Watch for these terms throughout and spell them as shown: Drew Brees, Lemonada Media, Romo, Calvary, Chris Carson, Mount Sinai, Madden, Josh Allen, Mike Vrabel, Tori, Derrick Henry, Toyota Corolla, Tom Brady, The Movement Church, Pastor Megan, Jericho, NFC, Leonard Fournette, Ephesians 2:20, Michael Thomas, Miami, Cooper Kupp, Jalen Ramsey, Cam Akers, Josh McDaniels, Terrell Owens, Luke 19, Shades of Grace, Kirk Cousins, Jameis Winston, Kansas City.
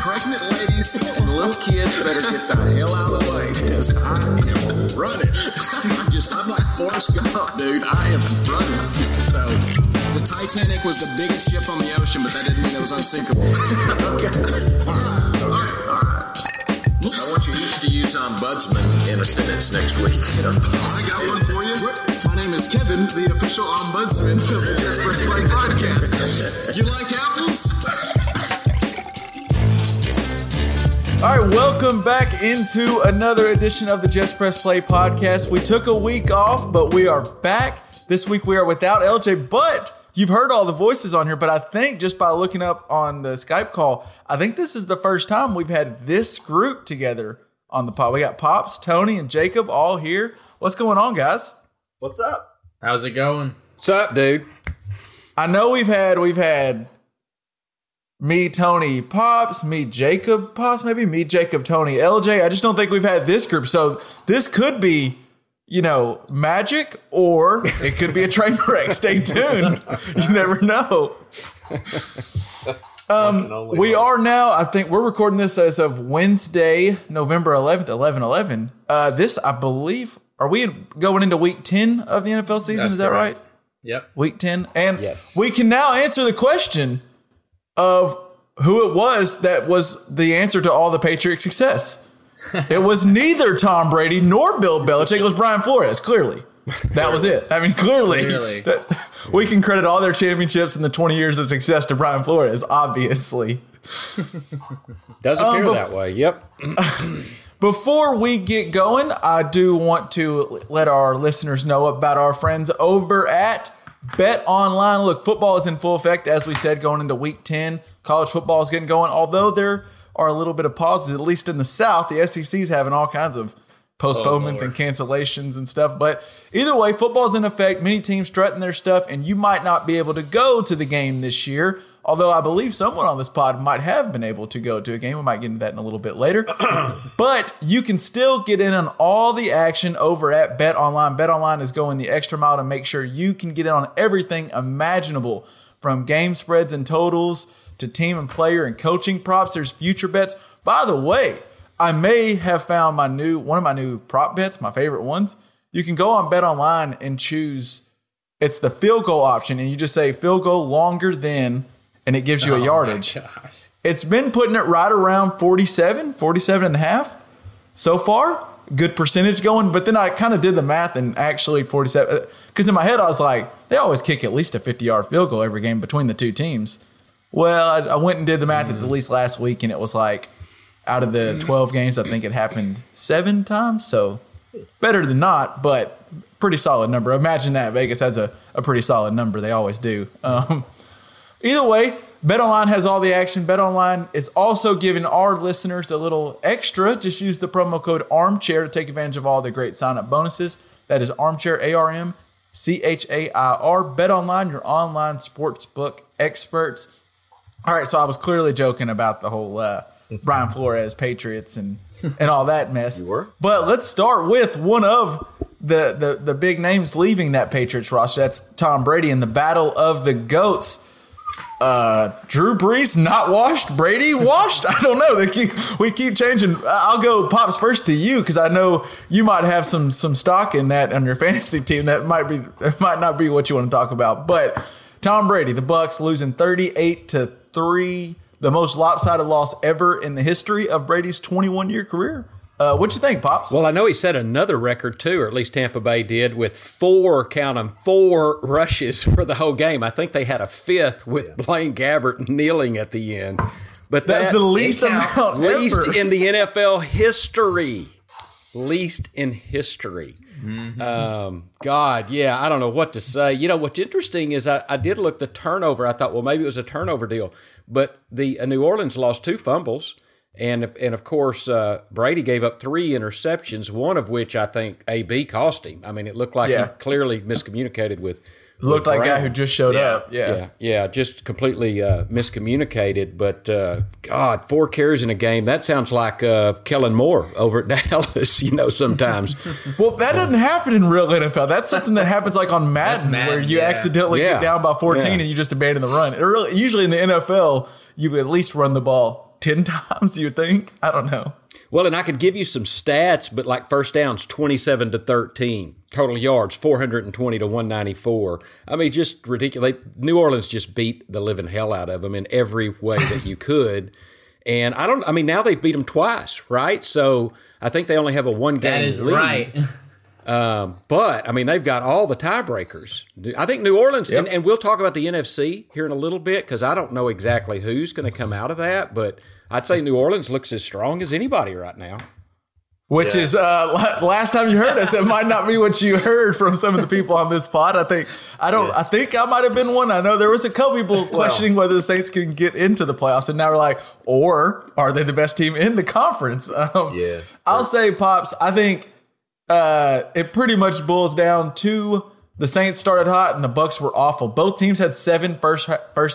Pregnant ladies and little kids better get the hell out of the way because I am running. I'm like Forrest Gump, dude. I am running. So... The Titanic was the biggest ship on the ocean, but that didn't mean it was unsinkable. Okay. All right. I want you each to use ombudsman in a sentence next week. I got one for you. My name is Kevin, the official ombudsman of the Just Press Play podcast. You like apples? All right, welcome back into another edition of the Just Press Play podcast. We took a week off, but we are back. This week we are without LJ, but... You've heard all the voices on here, but I think just by looking up on the Skype call, I think this is the first time we've had this group together on the pod. We got Pops, Tony, and Jacob all here. What's going on, guys? What's up? How's it going? What's up, dude? I know we've had me, Tony, Pops, me, Jacob, Pops, maybe me, Jacob, Tony, LJ. I just don't think we've had this group. So this could be... magic, or it could be a train wreck. Stay tuned. You never know. We are now, I think we're recording this as of Wednesday, November 11th, 11-11. This, I believe, are we going into week 10 of the NFL season? That's correct. Right? Yep. Week 10. And yes. We can now answer the question of who it was that was the answer to all the Patriots' success. It was neither Tom Brady nor Bill Belichick. It was Brian Flores, clearly. That was it. I mean, clearly. We can credit all their championships and the 20 years of success to Brian Flores, obviously. Does appear that way, yep. Before we get going, I do want to let our listeners know about our friends over at Bet Online. Look, football is in full effect, as we said, going into week 10. College football is getting going, although they're are a little bit of pauses, at least in the South. The SEC is having all kinds of postponements and cancellations and stuff. But either way, football's in effect. Many teams strutting their stuff, and you might not be able to go to the game this year, although I believe someone on this pod might have been able to go to a game. We might get into that in a little bit later. But you can still get in on all the action over at BetOnline. BetOnline is going the extra mile to make sure you can get in on everything imaginable, from game spreads and totals to team and player and coaching props. There's future bets. By the way, I may have found one of my new prop bets, my favorite ones. You can go on BetOnline and choose, it's the field goal option, and you just say field goal longer than, and it gives you a yardage. It's been putting it right around 47.5 so far. Good percentage going, but then I kind of did the math and actually 47, because in my head I was like, they always kick at least a 50-yard field goal every game between the two teams. Well, I went and did the math at the least last week, and it was like out of the 12 games, I think it happened 7 times. So better than not, but pretty solid number. Imagine that. Vegas has a pretty solid number. They always do. Either way, BetOnline has all the action. BetOnline is also giving our listeners a little extra. Just use the promo code armchair to take advantage of all the great sign-up bonuses. That is armchair, ARMCHAIR. BetOnline, your online sportsbook experts. All right, so I was clearly joking about the whole Brian Flores, Patriots, and all that mess. You were? But let's start with one of the big names leaving that Patriots roster. That's Tom Brady in the battle of the GOATs. Drew Brees not washed, Brady washed. I don't know. We keep changing. I'll go, Pops, first to you, because I know you might have some stock in that on your fantasy team. That might not be what you want to talk about, but Tom Brady, the Bucks losing 38-3, the most lopsided loss ever in the history of Brady's 21-year career. What you think, Pops? Well, I know he set another record, too, or at least Tampa Bay did, with four rushes for the whole game. I think they had a fifth with Blaine Gabbert kneeling at the end. But that's the least amount ever in the NFL history. Least in history. Mm-hmm. I don't know what to say. What's interesting is I did look the turnover. I thought, well, maybe it was a turnover deal. But the New Orleans lost 2 fumbles. And of course, Brady gave up 3 interceptions, one of which I think AB cost him. I mean, it looked like he clearly miscommunicated with looked like a guy who just showed up. Yeah, just completely miscommunicated. But, God, 4 carries in a game, that sounds like Kellen Moore over at Dallas, you know, sometimes. Well, that doesn't happen in real NFL. That's something that happens like on Madden where you accidentally get down by 14 and you just abandon the run. It really, usually in the NFL, you at least run the ball 10 times, you think? I don't know. Well, and I could give you some stats, but like first downs, 27-13. Total yards, 420-194. I mean, just ridiculous. New Orleans just beat the living hell out of them in every way that you could. And now they've beat them twice, right? So I think they only have a 1-game lead. That is right. But, I mean, they've got all the tiebreakers. I think New Orleans, and we'll talk about the NFC here in a little bit because I don't know exactly who's going to come out of that, but I'd say New Orleans looks as strong as anybody right now. Which is, last time you heard us, it might not be what you heard from some of the people on this pod. I think I might have been one. I know there was a couple people questioning whether the Saints can get into the playoffs. And now we're like, or are they the best team in the conference? I'll say, Pops, I think it pretty much boils down to the Saints started hot and the Bucks were awful. Both teams had 7 first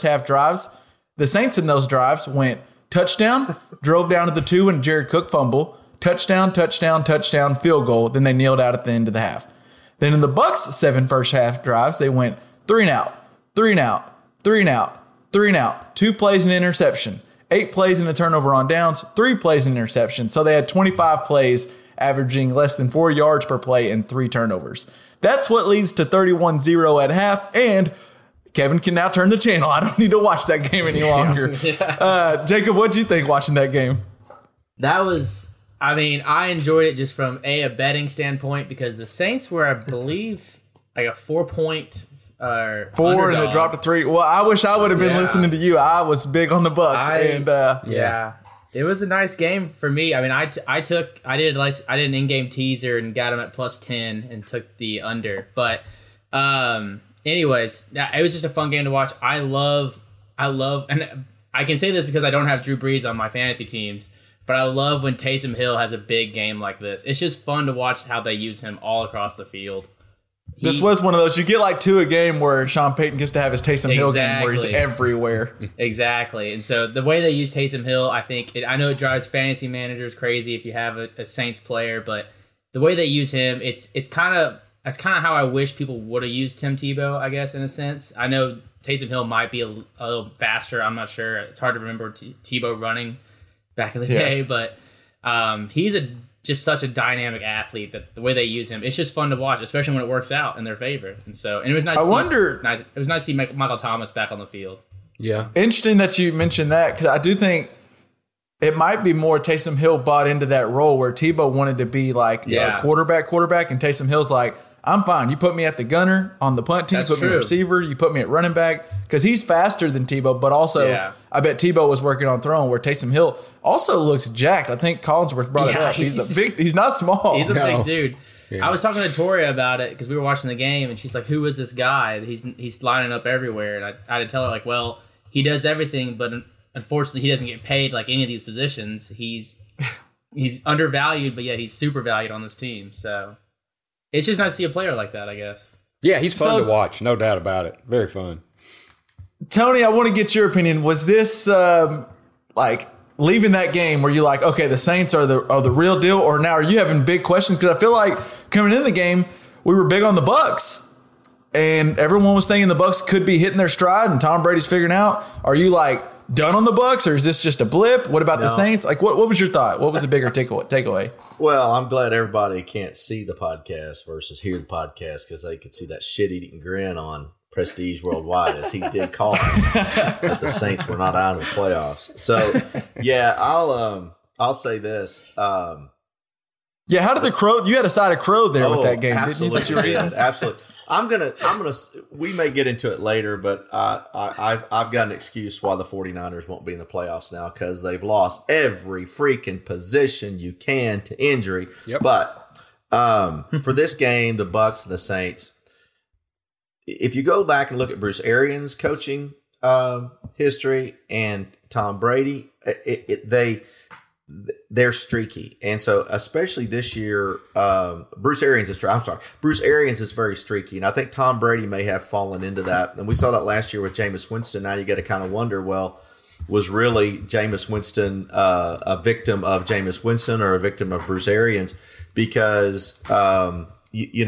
half drives. The Saints in those drives went touchdown, drove down to the 2 and Jared Cook fumble. Touchdown, touchdown, touchdown, field goal. Then they kneeled out at the end of the half. Then in the Bucks' 7 first half drives, they went 3 and out, 2 plays and interception, 8 plays and a turnover on downs, 3 plays and interception. So they had 25 plays averaging less than 4 yards per play and 3 turnovers. That's what leads to 31-0 at half, and Kevin can now turn the channel. I don't need to watch that game any longer. Jacob, what'd you think watching that game? I enjoyed it just from a betting standpoint because the Saints were, I believe, like a 4-point four underdog. And it dropped to 3. Well, I wish I would have been listening to you. I was big on the Bucks, it was a nice game for me. I mean, I did an in-game teaser and got them at +10 and took the under. But anyways, it was just a fun game to watch. I love, and I can say this because I don't have Drew Brees on my fantasy teams. But I love when Taysom Hill has a big game like this. It's just fun to watch how they use him all across the field. This was one of those. You get like 2 a game where Sean Payton gets to have his Taysom Hill game where he's everywhere. Exactly. And so the way they use Taysom Hill, I think, I know it drives fantasy managers crazy if you have a Saints player, but the way they use him, it's kind of how I wish people would have used Tim Tebow, I guess, in a sense. I know Taysom Hill might be a little faster. I'm not sure. It's hard to remember Tebow running back in the day, but he's just such a dynamic athlete that the way they use him, it's just fun to watch, especially when it works out in their favor. And it was nice. It was nice to see Michael Thomas back on the field. Yeah, interesting that you mentioned that because I do think it might be more Taysom Hill bought into that role where Tebow wanted to be like a quarterback, and Taysom Hill's like, I'm fine. You put me at the gunner on the punt team, put me at receiver, you put me at running back because he's faster than Tebow. But also, I bet Tebow was working on throwing where Taysom Hill also looks jacked. I think Collinsworth brought it up. He's not small. He's a big dude. Yeah. I was talking to Tori about it because we were watching the game and she's like, who is this guy? He's lining up everywhere. And I had to tell her like, well, he does everything, but unfortunately he doesn't get paid like any of these positions. He's undervalued, but yet he's super valued on this team. So it's just nice to see a player like that, I guess. Yeah, he's fun to watch, no doubt about it. Very fun. Tony, I want to get your opinion. Was this leaving that game where you're like, okay, the Saints are the real deal, or now are you having big questions? Because I feel like coming into the game, we were big on the Bucks, and everyone was thinking the Bucks could be hitting their stride, and Tom Brady's figuring out. Are you like done on the Bucks, or is this just a blip? What about the Saints? Like, what was your thought? What was the bigger takeaway? Well, I'm glad everybody can't see the podcast versus hear the podcast because they could see that shit-eating grin on Prestige Worldwide as he did call that the Saints were not out of the playoffs. So, I'll say this. How did the crow? You had a side of crow there with that game, absolutely, didn't you? Absolutely. I'm gonna. We may get into it later, but I've got an excuse why the 49ers won't be in the playoffs now because they've lost every freaking position you can to injury. Yep. But for this game, the Bucks and the Saints. If you go back and look at Bruce Arians' coaching history and Tom Brady, they're streaky. And so especially this year, Bruce Arians is very streaky. And I think Tom Brady may have fallen into that. And we saw that last year with Jameis Winston. Now you got to kind of wonder, well, was really Jameis Winston a victim of Jameis Winston or a victim of Bruce Arians? Because, Tom Brady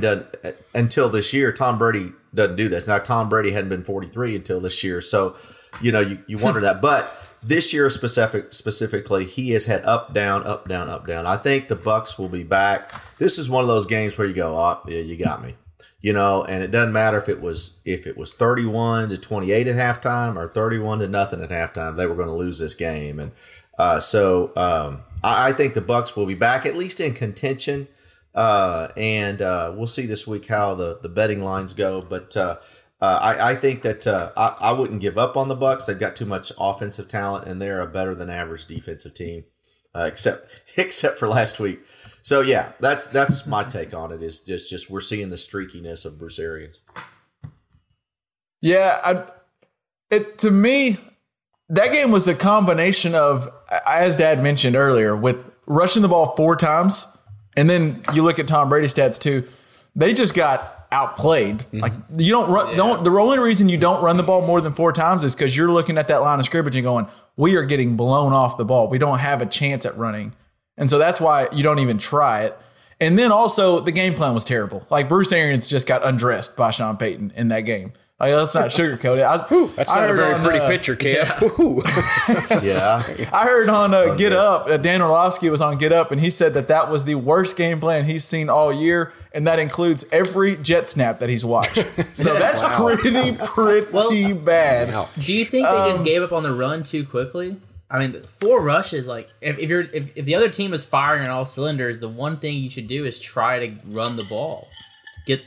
doesn't – until this year, Tom Brady doesn't do this. Now, Tom Brady hadn't been 43 until this year. So, you wonder that. But this year specifically, he has had up, down, up, down, up, down. I think the Bucks will be back. This is one of those games where you go, oh, yeah, you got me. And it doesn't matter if it was 31-28 at halftime or 31-0 at halftime, they were going to lose this game. And I think the Bucks will be back at least in contention. And we'll see this week how the betting lines go. But I think that I wouldn't give up on the Bucks. They've got too much offensive talent, and they're a better than average defensive team, except for last week. So, yeah, that's my take on it, is just we're seeing the streakiness of Bruce Arians. Yeah, to me, that game was a combination of, as Dad mentioned earlier, with rushing the ball 4 times, and then you look at Tom Brady's stats too, they just got outplayed. Mm-hmm. Like you don't run. Yeah. The only reason you don't run the ball more than 4 times is because you're looking at that line of scrimmage and going, we are getting blown off the ball. We don't have a chance at running. And so that's why you don't even try it. And then also the game plan was terrible. Like Bruce Arians just got undressed by Sean Payton in that game. Like, let's not sugarcoat it. That's not a very pretty picture, Kev. Yeah. I heard on Get Up, Dan Orlovsky was on Get Up, and he said that was the worst game plan he's seen all year, and that includes every jet snap that he's watched. So that's pretty bad. Wow. Do you think they just gave up on the run too quickly? I mean, 4 rushes, like, if the other team is firing on all cylinders, the one thing you should do is try to run the ball.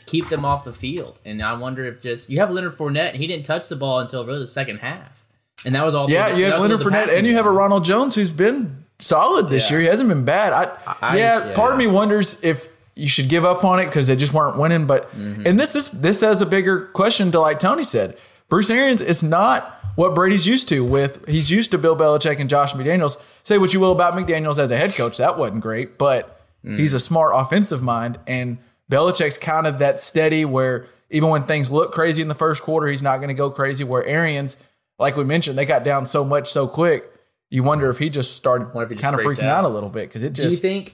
Keep them off the field. And I wonder if you have Leonard Fournette, and he didn't touch the ball until really the second half. And that was all. Yeah, you have Leonard Fournette, and you have a Ronald Jones who's been solid this year. He hasn't been bad. Part of me wonders if you should give up on it because they just weren't winning. But and this has a bigger question to, like Tony said, Bruce Arians is not what Brady's used to with. He's used to Bill Belichick and Josh McDaniels. Say what you will about McDaniels as a head coach. That wasn't great, but he's a smart offensive mind. And Belichick's kind of that steady where even when things look crazy in the first quarter, he's not going to go crazy. Where Arians, like we mentioned, they got down so much so quick. You wonder if he just started kind of freaking out a little bit. Because it just. Do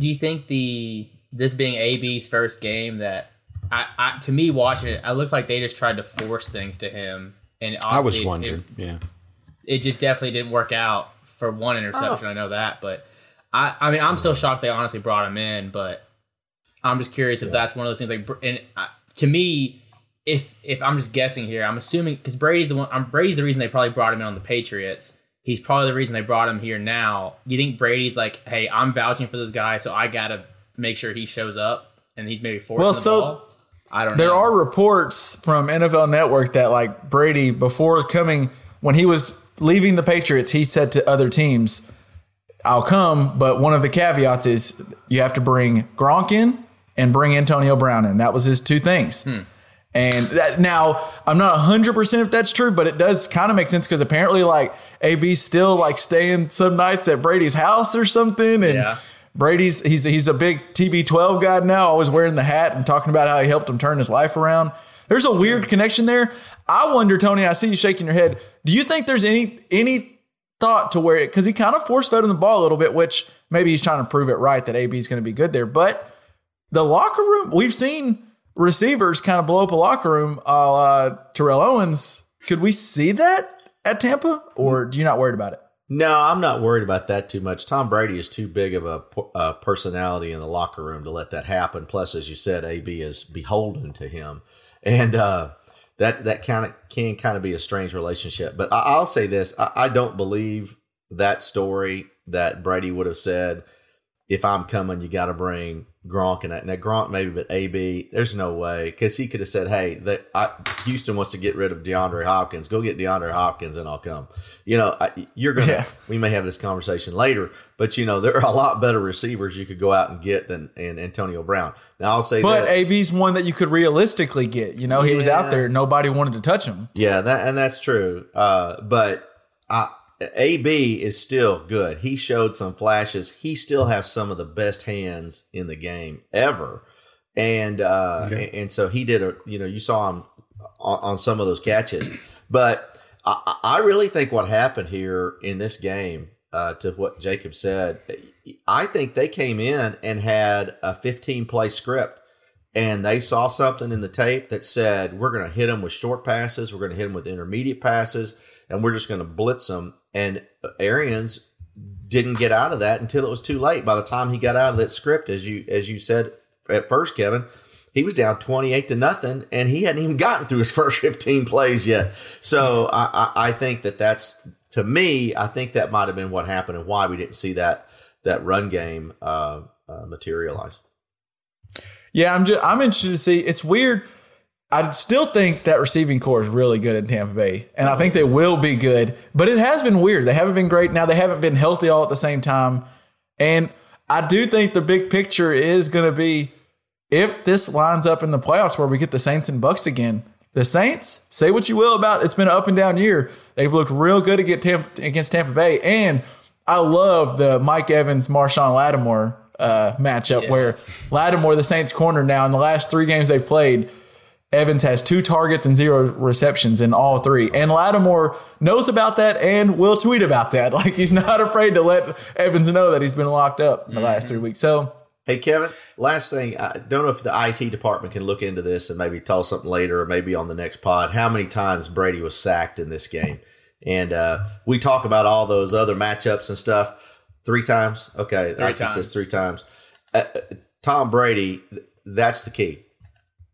you think this being AB's first game that I to me watching it, I looked like they just tried to force things to him. And I was wondering, it just definitely didn't work out for one interception. I know that, but I mean, I'm still shocked they honestly brought him in, but I'm just curious if that's one of those things. Like, and to me, if I'm just guessing here, I'm assuming because Brady's the reason they probably brought him in on the Patriots. He's probably the reason they brought him here now. You think Brady's like, hey, I'm vouching for this guy, so I gotta make sure he shows up, and he's maybe forcing the ball? I don't know. There are reports from NFL Network that, like, Brady, before coming, when he was leaving the Patriots, he said to other teams, I'll come, but one of the caveats is you have to bring Gronk in and bring Antonio Brown in. That was his 2 things. And that, now, I'm not 100% if that's true, but it does kind of make sense because apparently, like, AB's still, like, staying some nights at Brady's house or something. And Brady's he's a big TB12 guy now, always wearing the hat and talking about how he helped him turn his life around. There's a weird connection there. I wonder, Tony, I see you shaking your head. Do you think there's any thought to where it, because he kind of forced fed him the ball a little bit, which maybe he's trying to prove it right that AB's going to be good there. But the locker room, we've seen receivers kind of blow up a locker room Terrell Owens. Could we see that at Tampa, or do you not worried about it? No, I'm not worried about that too much. Tom Brady is too big of a personality in the locker room to let that happen. Plus, as you said, AB is beholden to him. And that kind of can kind of be a strange relationship. But I'll say this. I don't believe that story that Brady would have said, if I'm coming, you got to bring Gronk in that. Now, Gronk maybe, but AB, there's no way. Because he could have said, hey, Houston wants to get rid of DeAndre Hopkins. Go get DeAndre Hopkins and I'll come. We may have this conversation later, but, there are a lot better receivers you could go out and get than Antonio Brown. Now, I'll say that. But AB's one that you could realistically get. He was out there. Nobody wanted to touch him. Yeah, that's true. But I AB is still good. He showed some flashes. He still has some of the best hands in the game ever. And and so he did a, you know, you saw him on some of those catches. But I really think what happened here in this game, to what Jacob said, I think they came in and had a 15-play script, and they saw something in the tape that said, we're going to hit them with short passes, we're going to hit them with intermediate passes, and we're just going to blitz them. And Arians didn't get out of that until it was too late. By the time he got out of that script, as you said at first, Kevin, he was down 28-0, and he hadn't even gotten through his first 15 plays yet. So I think that's, to me, I think that might have been what happened and why we didn't see that run game materialize. Yeah, I'm interested to see. It's weird. I still think that receiving core is really good in Tampa Bay, and I think they will be good. But it has been weird. They haven't been great. Now they haven't been healthy all at the same time. And I do think the big picture is going to be, if this lines up in the playoffs where we get the Saints and Bucks again, the Saints, say what you will about it's been an up and down year. They've looked real good against Tampa Bay. And I love the Mike Evans, Marshawn Lattimore matchup where Lattimore, the Saints corner now, in the last three games they've played, Evans has 2 targets and 0 receptions in all three. And Lattimore knows about that and will tweet about that. Like, he's not afraid to let Evans know that he's been locked up in the last 3 weeks. So, hey, Kevin, last thing, I don't know if the IT department can look into this and maybe tell us something later or maybe on the next pod, how many times Brady was sacked in this game. And we talk about all those other matchups and stuff. 3 times? Okay, the IT says 3 times. Tom Brady, that's the key.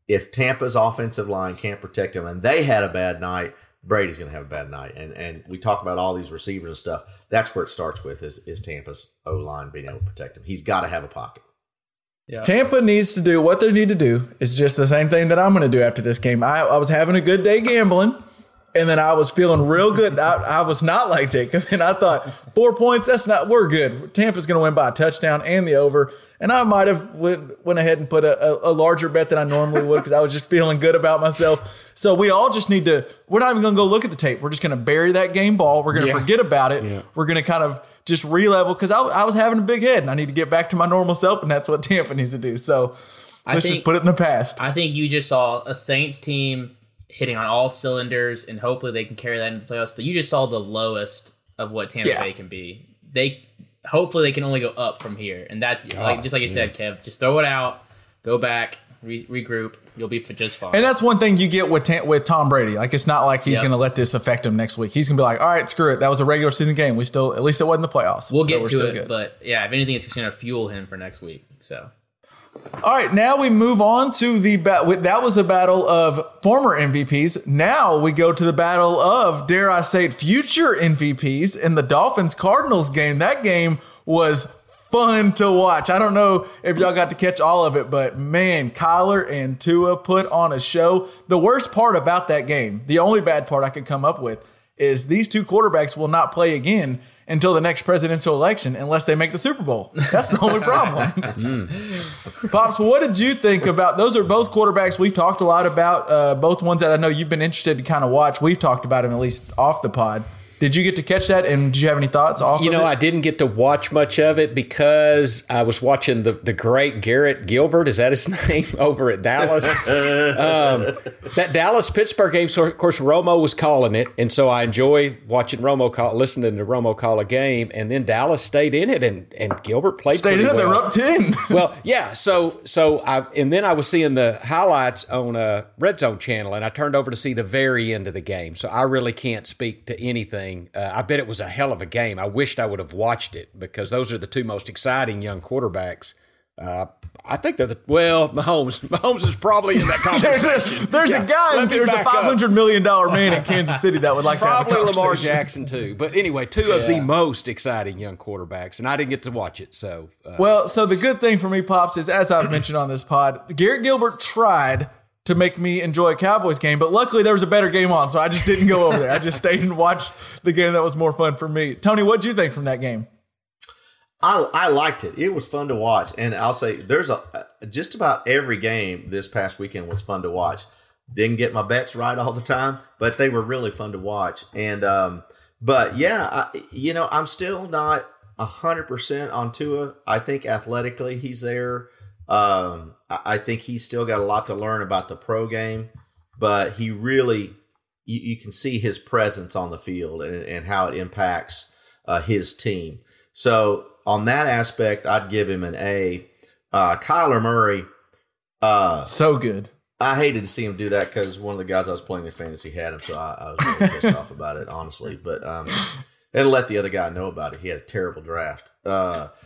If Tampa's offensive line can't protect him and they had a bad night, Brady's going to have a bad night. And we talk about all these receivers and stuff. That's where it starts with is Tampa's O-line being able to protect him. He's got to have a pocket. Yeah. Tampa needs to do what they need to do. It's just the same thing that I'm going to do after this game. I was having a good day gambling, and then I was feeling real good. I was not like Jacob, and I thought 4 points, we're good. Tampa's going to win by a touchdown and the over. And I might have went ahead and put a larger bet than I normally would because I was just feeling good about myself. So we all just need to – we're not even going to go look at the tape. We're just going to bury that game ball. We're going to forget about it. Yeah. We're going to kind of just re-level because I was having a big head, and I need to get back to my normal self, and that's what Tampa needs to do. So let's just put it in the past. I think you just saw a Saints team – hitting on all cylinders, and hopefully they can carry that into the playoffs. But you just saw the lowest of what Tampa Bay can be. Hopefully they can only go up from here, and that's like you said, Kev. Just throw it out, go back, regroup. You'll be just fine. And that's one thing you get with Tom Brady. Like, it's not like he's going to let this affect him next week. He's going to be like, all right, screw it. That was a regular season game. We still, at least it wasn't the playoffs. We'll get to it, but yeah, if anything, it's just going to fuel him for next week. So. All right, now we move on to the battle. That was the battle of former MVPs. Now we go to the battle of, dare I say it, future MVPs in the Dolphins-Cardinals game. That game was fun to watch. I don't know if y'all got to catch all of it, but man, Kyler and Tua put on a show. The worst part about that game, the only bad part I could come up with, is these two quarterbacks will not play again until the next presidential election unless they make the Super Bowl. That's the only problem. Pops, what did you think about – those are both quarterbacks we've talked a lot about, both ones that I know you've been interested to kind of watch. We've talked about them at least off the pod. Did you get to catch that, and do you have any thoughts off of it? I didn't get to watch much of it because I was watching the great Garrett Gilbert, is that his name, over at Dallas. That Dallas-Pittsburgh game, so of course, Romo was calling it, and so I enjoy watching Romo call, listening to Romo call a game, and then Dallas stayed in it, and Gilbert played pretty well. They were up 10. Well, yeah, and then I was seeing the highlights on a Red Zone channel, and I turned over to see the very end of the game, so I really can't speak to anything. I bet it was a hell of a game. I wished I would have watched it because those are the two most exciting young quarterbacks. I think they're Mahomes is probably in that conversation. There's a guy, there's a $500 million man in Kansas City that would like probably to have a Lamar Jackson too. But anyway, two of the most exciting young quarterbacks, and I didn't get to watch it. So so the good thing for me, Pops, is as I've mentioned on this pod, Garrett Gilbert tried to make me enjoy a Cowboys game, but luckily there was a better game on, so I just didn't go over there. I just stayed and watched the game that was more fun for me. Tony, what'd you think from that game? I liked it. It was fun to watch, and I'll say there's just about every game this past weekend was fun to watch. Didn't get my bets right all the time, but they were really fun to watch. And But yeah, I'm still not 100% on Tua. I think athletically he's there. I think he's still got a lot to learn about the pro game, but he really, you can see his presence on the field and how it impacts his team. So on that aspect, I'd give him an A. Kyler Murray. So good. I hated to see him do that because one of the guys I was playing in fantasy had him, so I was really pissed off about it, honestly. But and let the other guy know about it. He had a terrible draft. But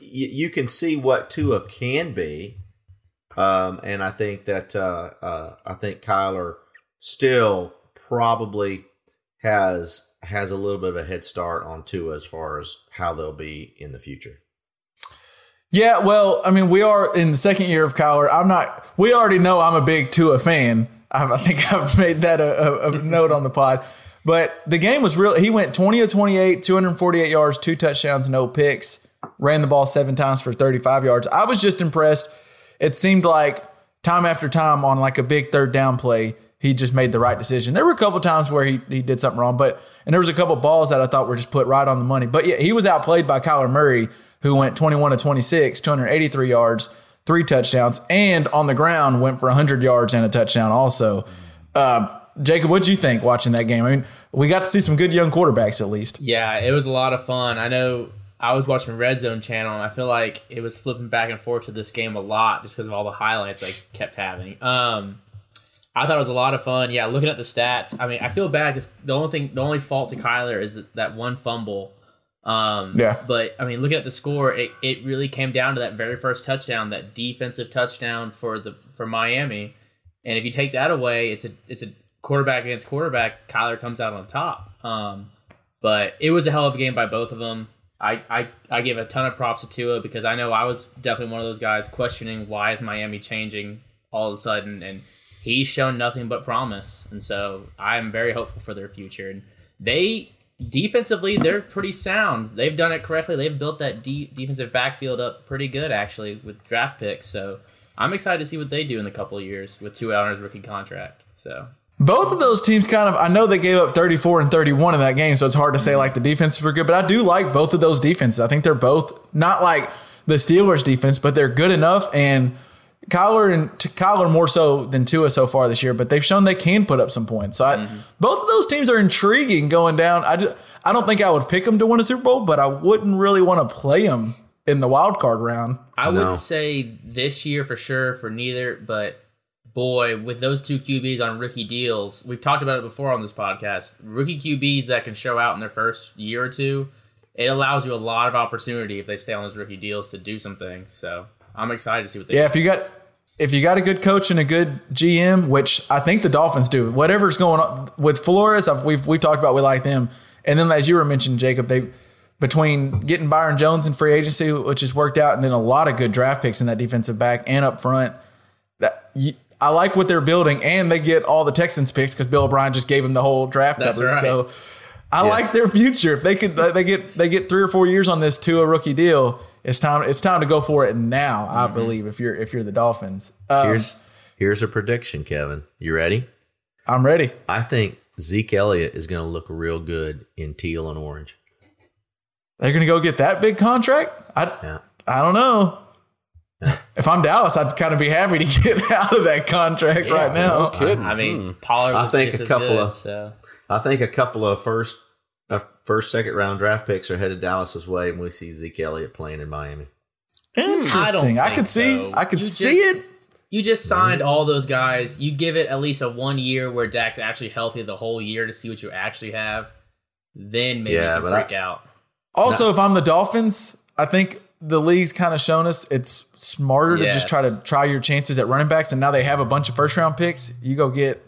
you can see what Tua can be, and I think that I think Kyler still probably has a little bit of a head start on Tua as far as how they'll be in the future. Yeah, well, I mean, we are in the second year of Kyler. We already know I'm a big Tua fan. I think I've made that a note on the pod. But the game was real. He went 20 of 28, 248 yards, 2 touchdowns, no picks. Ran the ball 7 times for 35 yards. I was just impressed. It seemed like time after time on like a big third down play, he just made the right decision. There were a couple times where he did something wrong, and there was a couple balls that I thought were just put right on the money. But yeah, he was outplayed by Kyler Murray, who went 21 of 26, 283 yards, 3 touchdowns, and on the ground went for 100 yards and a touchdown also. Jacob, what'd you think watching that game? I mean, we got to see some good young quarterbacks at least. Yeah, it was a lot of fun. I know I was watching Red Zone channel, and I feel like it was flipping back and forth to this game a lot just because of all the highlights I kept having. I thought it was a lot of fun. Yeah, looking at the stats, I mean, I feel bad because the only fault to Kyler is that one fumble. Yeah. But, I mean, looking at the score, it really came down to that very first touchdown, that defensive touchdown for Miami. And if you take that away, it's a quarterback against quarterback, Kyler comes out on top. But it was a hell of a game by both of them. I give a ton of props to Tua because I know I was definitely one of those guys questioning why is Miami changing all of a sudden, and he's shown nothing but promise. And so I'm very hopeful for their future. And defensively, they're pretty sound. They've done it correctly. They've built that defensive backfield up pretty good, actually, with draft picks. So I'm excited to see what they do in a couple of years with Tua on his rookie contract. So both of those teams I know they gave up 34 and 31 in that game, so it's hard to say like the defenses were good, but I do like both of those defenses. I think they're both not like the Steelers defense, but they're good enough, and Kyler more so than Tua so far this year, but they've shown they can put up some points. So both of those teams are intriguing going down. I don't think I would pick them to win a Super Bowl, but I wouldn't really want to play them in the wild card round. I wouldn't say this year for sure for neither, but boy, with those two QBs on rookie deals, we've talked about it before on this podcast, rookie QBs that can show out in their first year or two, it allows you a lot of opportunity if they stay on those rookie deals to do some things. So I'm excited to see what they do. Yeah, if you got a good coach and a good GM, which I think the Dolphins do, whatever's going on with Flores, we've talked about we like them. And then as you were mentioning, Jacob, between getting Byron Jones in free agency, which has worked out, and then a lot of good draft picks in that defensive back and up front, I like what they're building, and they get all the Texans picks because Bill O'Brien just gave them the whole draft cover. Right. So I like their future. If they get 3 or 4 years on this to a rookie deal, it's time to go for it now. I believe if you're the Dolphins. Here's a prediction, Kevin. You ready? I'm ready. I think Zeke Elliott is going to look real good in teal and orange. They're going to go get that big contract? I don't know. If I'm Dallas, I'd kind of be happy to get out of that contract right now. No kidding. I mean, Pollard. I think a couple of first, second round draft picks are headed Dallas's way, and we see Zeke Elliott playing in Miami. Interesting. I could see it. You just signed all those guys. You give it at least a 1 year where Dak's actually healthy the whole year to see what you actually have. Then maybe you can freak out. Also, if I'm the Dolphins, I think the league's kind of shown us it's smarter to just try your chances at running backs, and now they have a bunch of first round picks. You go get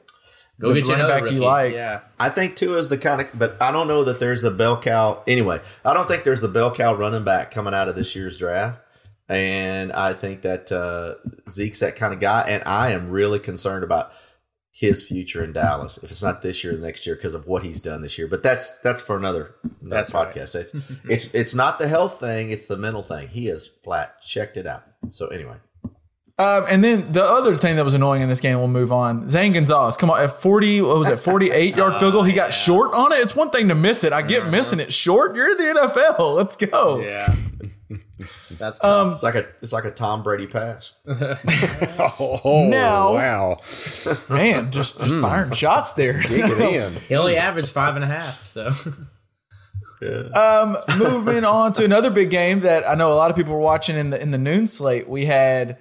running back rookie you like. Yeah. I think Tua is the kind of, but I don't know that there's the bell cow. Anyway, I don't think there's the bell cow running back coming out of this year's draft, and I think that Zeke's that kind of guy, and I am really concerned about his future in Dallas. If it's not this year, next year, because of what he's done this year. But that's for another podcast. Right. It's not the health thing; it's the mental thing. He is flat. Checked it out. So anyway, And then the other thing that was annoying in this game, we'll move on. Zane Gonzalez, come on, at 40, what was it, 48-yard field goal? He got short on it. It's one thing to miss it. I get missing it short. You're in the NFL. Let's go. Yeah. That's tough. It's like a Tom Brady pass. Wow. Man, just firing shots there. He only averaged 5.5, so... Yeah. Moving on to another big game that I know a lot of people were watching in the noon slate. We had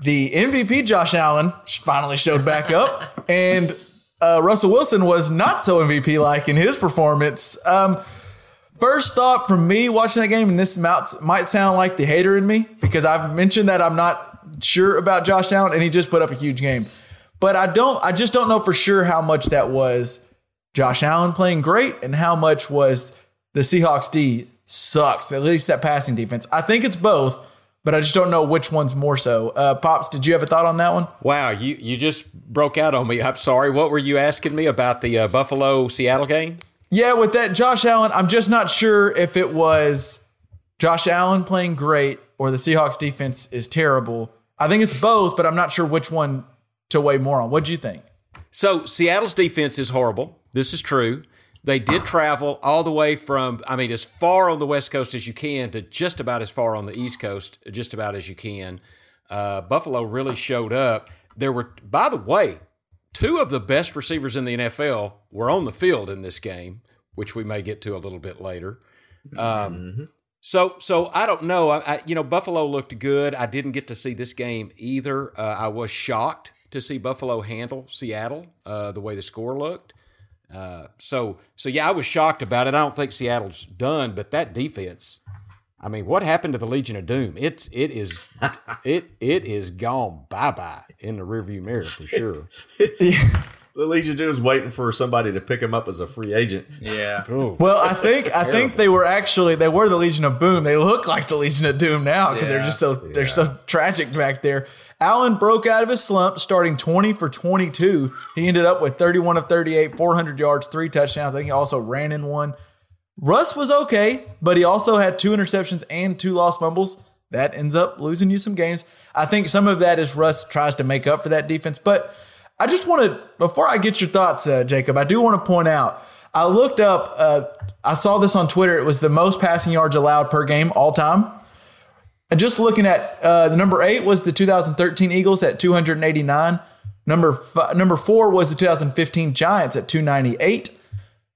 the MVP Josh Allen finally showed back up, and Russell Wilson was not so MVP-like in his performance. First thought from me watching that game, and this might sound like the hater in me because I've mentioned that I'm not sure about Josh Allen, and he just put up a huge game. But I just don't know for sure how much that was Josh Allen playing great and how much was the Seahawks D sucks, at least that passing defense. I think it's both, but I just don't know which one's more so. Pops, did you have a thought on that one? Wow, you just broke out on me. I'm sorry. What were you asking me about the Buffalo-Seattle game? Yeah, with that Josh Allen, I'm just not sure if it was Josh Allen playing great or the Seahawks defense is terrible. I think it's both, but I'm not sure which one to weigh more on. What do you think? So Seattle's defense is horrible. This is true. They did travel all the way from, I mean, as far on the West Coast as you can to just about as far on the East Coast, just about as you can. Buffalo really showed up. There were, by the way, two of the best receivers in the NFL were on the field in this game, which we may get to a little bit later. So I don't know. I Buffalo looked good. I didn't get to see this game either. I was shocked to see Buffalo handle Seattle the way the score looked. So I was shocked about it. I don't think Seattle's done, but that defense, I mean, what happened to the Legion of Doom? It is gone bye-bye in the rearview mirror for sure. The Legion of Doom is waiting for somebody to pick him up as a free agent. Yeah. Ooh. Well, I think they were the Legion of Boom. They look like the Legion of Doom now because they're just they're so tragic back there. Allen broke out of his slump, starting 20 for 22. He ended up with 31 of 38, 400 yards, 3 touchdowns. I think he also ran in one. Russ was okay, but he also had 2 interceptions and 2 lost fumbles. That ends up losing you some games. I think some of that is Russ tries to make up for that defense. But I just want to, before I get your thoughts, Jacob, I do want to point out, I looked up, I saw this on Twitter. It was the most passing yards allowed per game all time. And just looking at the number 8 was the 2013 Eagles at 289. Number 4 was the 2015 Giants at 298.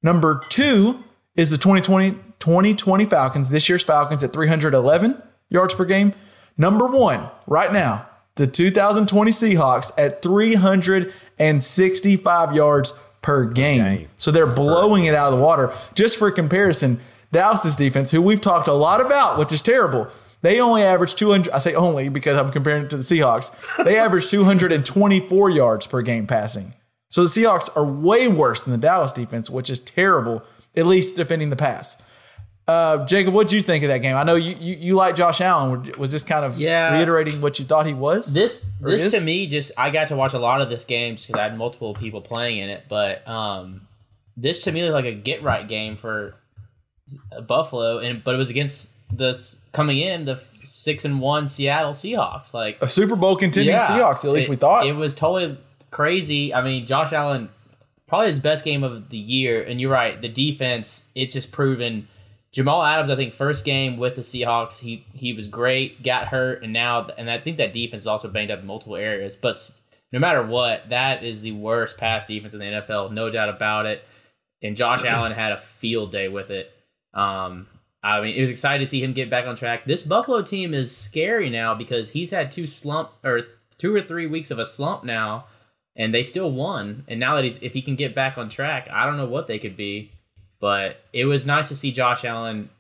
Number 2 is the 2020 Falcons, this year's Falcons at 311 yards per game. Number 1 right now, the 2020 Seahawks at 365 yards per game. So they're blowing it out of the water. Just for comparison, Dallas's defense, who we've talked a lot about, which is terrible, they only averaged 200. I say only because I'm comparing it to the Seahawks. They averaged 224 yards per game passing. So the Seahawks are way worse than the Dallas defense, which is terrible, at least defending the pass. Jacob, what did you think of that game? I know you like Josh Allen. Was this kind of reiterating what you thought he was? This to me, just I got to watch a lot of this game just because I had multiple people playing in it. But this to me looked like a get-right game for Buffalo, but it was against this coming in the 6-1 Seattle Seahawks, like a Super Bowl contending Seahawks. At least we thought it was totally crazy. I mean, Josh Allen probably his best game of the year, and you're right. The defense, it's just proven. Jamal Adams, I think, first game with the Seahawks, he was great, got hurt, and I think that defense is also banged up in multiple areas. But no matter what, that is the worst pass defense in the NFL, no doubt about it. And Josh Allen had a field day with it. I mean, it was exciting to see him get back on track. This Buffalo team is scary now because he's had 2 or 3 weeks of a slump now, and they still won. And now that if he can get back on track, I don't know what they could be. But it was nice to see Josh Allen.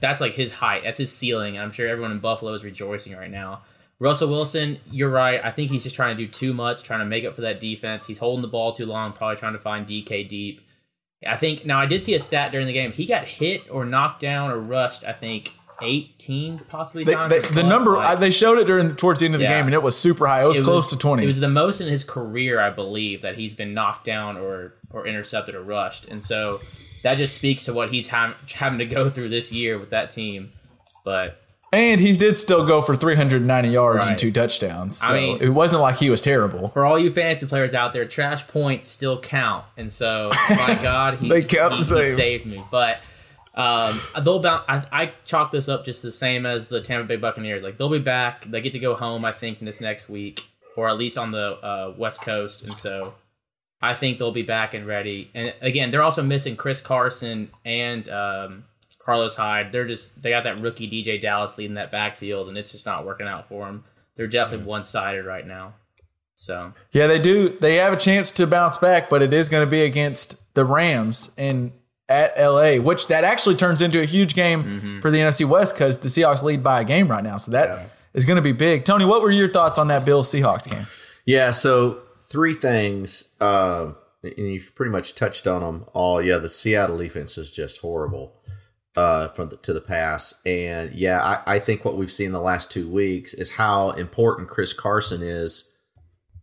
That's like his height. That's his ceiling. I'm sure everyone in Buffalo is rejoicing right now. Russell Wilson, you're right. I think he's just trying to do too much, trying to make up for that defense. He's holding the ball too long, probably trying to find DK deep. I think now I did see a stat during the game. He got hit or knocked down or rushed. I think 18 possibly. They showed it towards the end of the game, and it was super high. It was close to 20. It was the most in his career, I believe, that he's been knocked down or intercepted or rushed. And so that just speaks to what he's having to go through this year with that team. But And he did still go for 390 yards and 2 touchdowns. So I mean, it wasn't like he was terrible. For all you fantasy players out there, trash points still count. And so, my God, he saved me. But they'll bounce, I chalk this up just the same as the Tampa Bay Buccaneers. Like, they'll be back. They get to go home, I think, this next week, or at least on the West Coast. And so, I think they'll be back and ready. And, again, they're also missing Chris Carson and Carlos Hyde. They got that rookie DJ Dallas leading that backfield, and it's just not working out for them. They're definitely one-sided right now. So yeah, they do. They have a chance to bounce back, but it is going to be against the Rams in at LA, which that actually turns into a huge game for the NFC West because the Seahawks lead by a game right now. So that is going to be big. Tony, what were your thoughts on that Bills-Seahawks game? Yeah, so 3 things, and you've pretty much touched on them all. Yeah, the Seattle defense is just horrible. To the pass. And yeah, I think what we've seen the last 2 weeks is how important Chris Carson is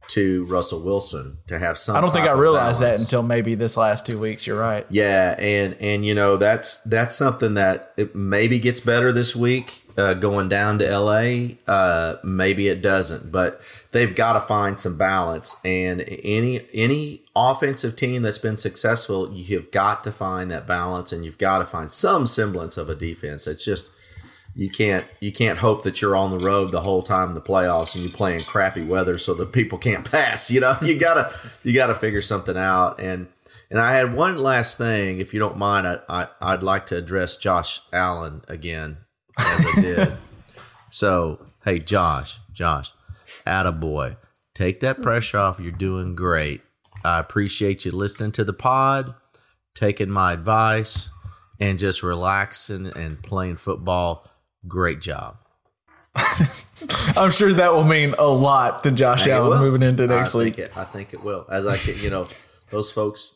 to Russell Wilson to have some. I don't think I realized that until maybe this last 2 weeks. You're right. Yeah. And you know, that's something that it maybe gets better this week, going down to LA. Maybe it doesn't, but they've got to find some balance. And any offensive team that's been successful, you've got to find that balance, and you've got to find some semblance of a defense. It's just you can't hope that you're on the road the whole time in the playoffs and you're playing crappy weather so that people can't pass. You know, you gotta figure something out. And I had one last thing, if you don't mind, I'd like to address Josh Allen again as I did. So hey, Josh, attaboy, take that pressure off. You're doing great. I appreciate you listening to the pod, taking my advice, and just relaxing and playing football. Great job. I'm sure that will mean a lot to Josh Allen moving into next week. I think it will. As I can, you know, those folks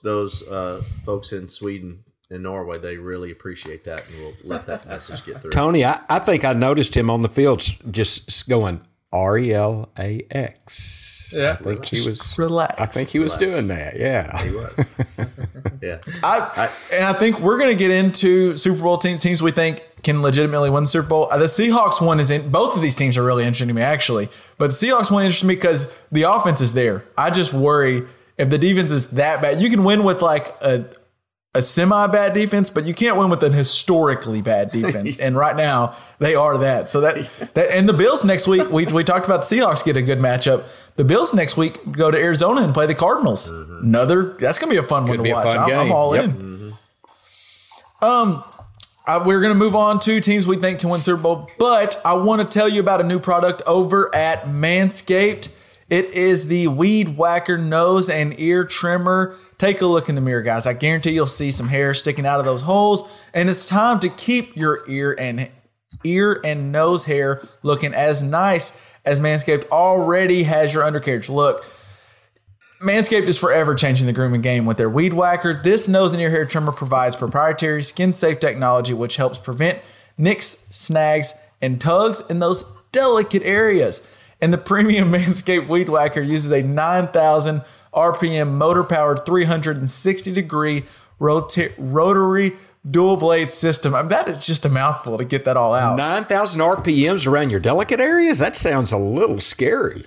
in Sweden and Norway, they really appreciate that, and we'll let that message get through. Tony, I think I noticed him on the field just going RELAX. Yeah, I think he was relaxed. I think he was doing that. Yeah, he was. Yeah, I think we're going to get into Super Bowl teams we think can legitimately win the Super Bowl. The Seahawks one is in. Both of these teams are really interesting to me, actually. But the Seahawks one interests me because the offense is there. I just worry if the defense is that bad. You can win with like a semi-bad defense, but you can't win with an historically bad defense. And right now, they are that. So that and the Bills next week, we talked about the Seahawks get a good matchup. The Bills next week go to Arizona and play the Cardinals. Mm-hmm. That's going to be a fun one to watch. I'm all in. Mm-hmm. We're going to move on to teams we think can win Super Bowl, but I want to tell you about a new product over at Manscaped. It is the Weed Whacker Nose and Ear Trimmer. Take a look in the mirror, guys. I guarantee you'll see some hair sticking out of those holes, and it's time to keep your ear and nose hair looking as nice as Manscaped already has your undercarriage. Look, Manscaped is forever changing the grooming game with their Weed Whacker. This nose and ear hair trimmer provides proprietary skin-safe technology, which helps prevent nicks, snags, and tugs in those delicate areas. And the premium Manscaped Weed Whacker uses a 9,000 RPM motor-powered 360-degree rotary dual-blade system. I mean, that is just a mouthful to get that all out. 9,000 RPMs around your delicate areas? That sounds a little scary.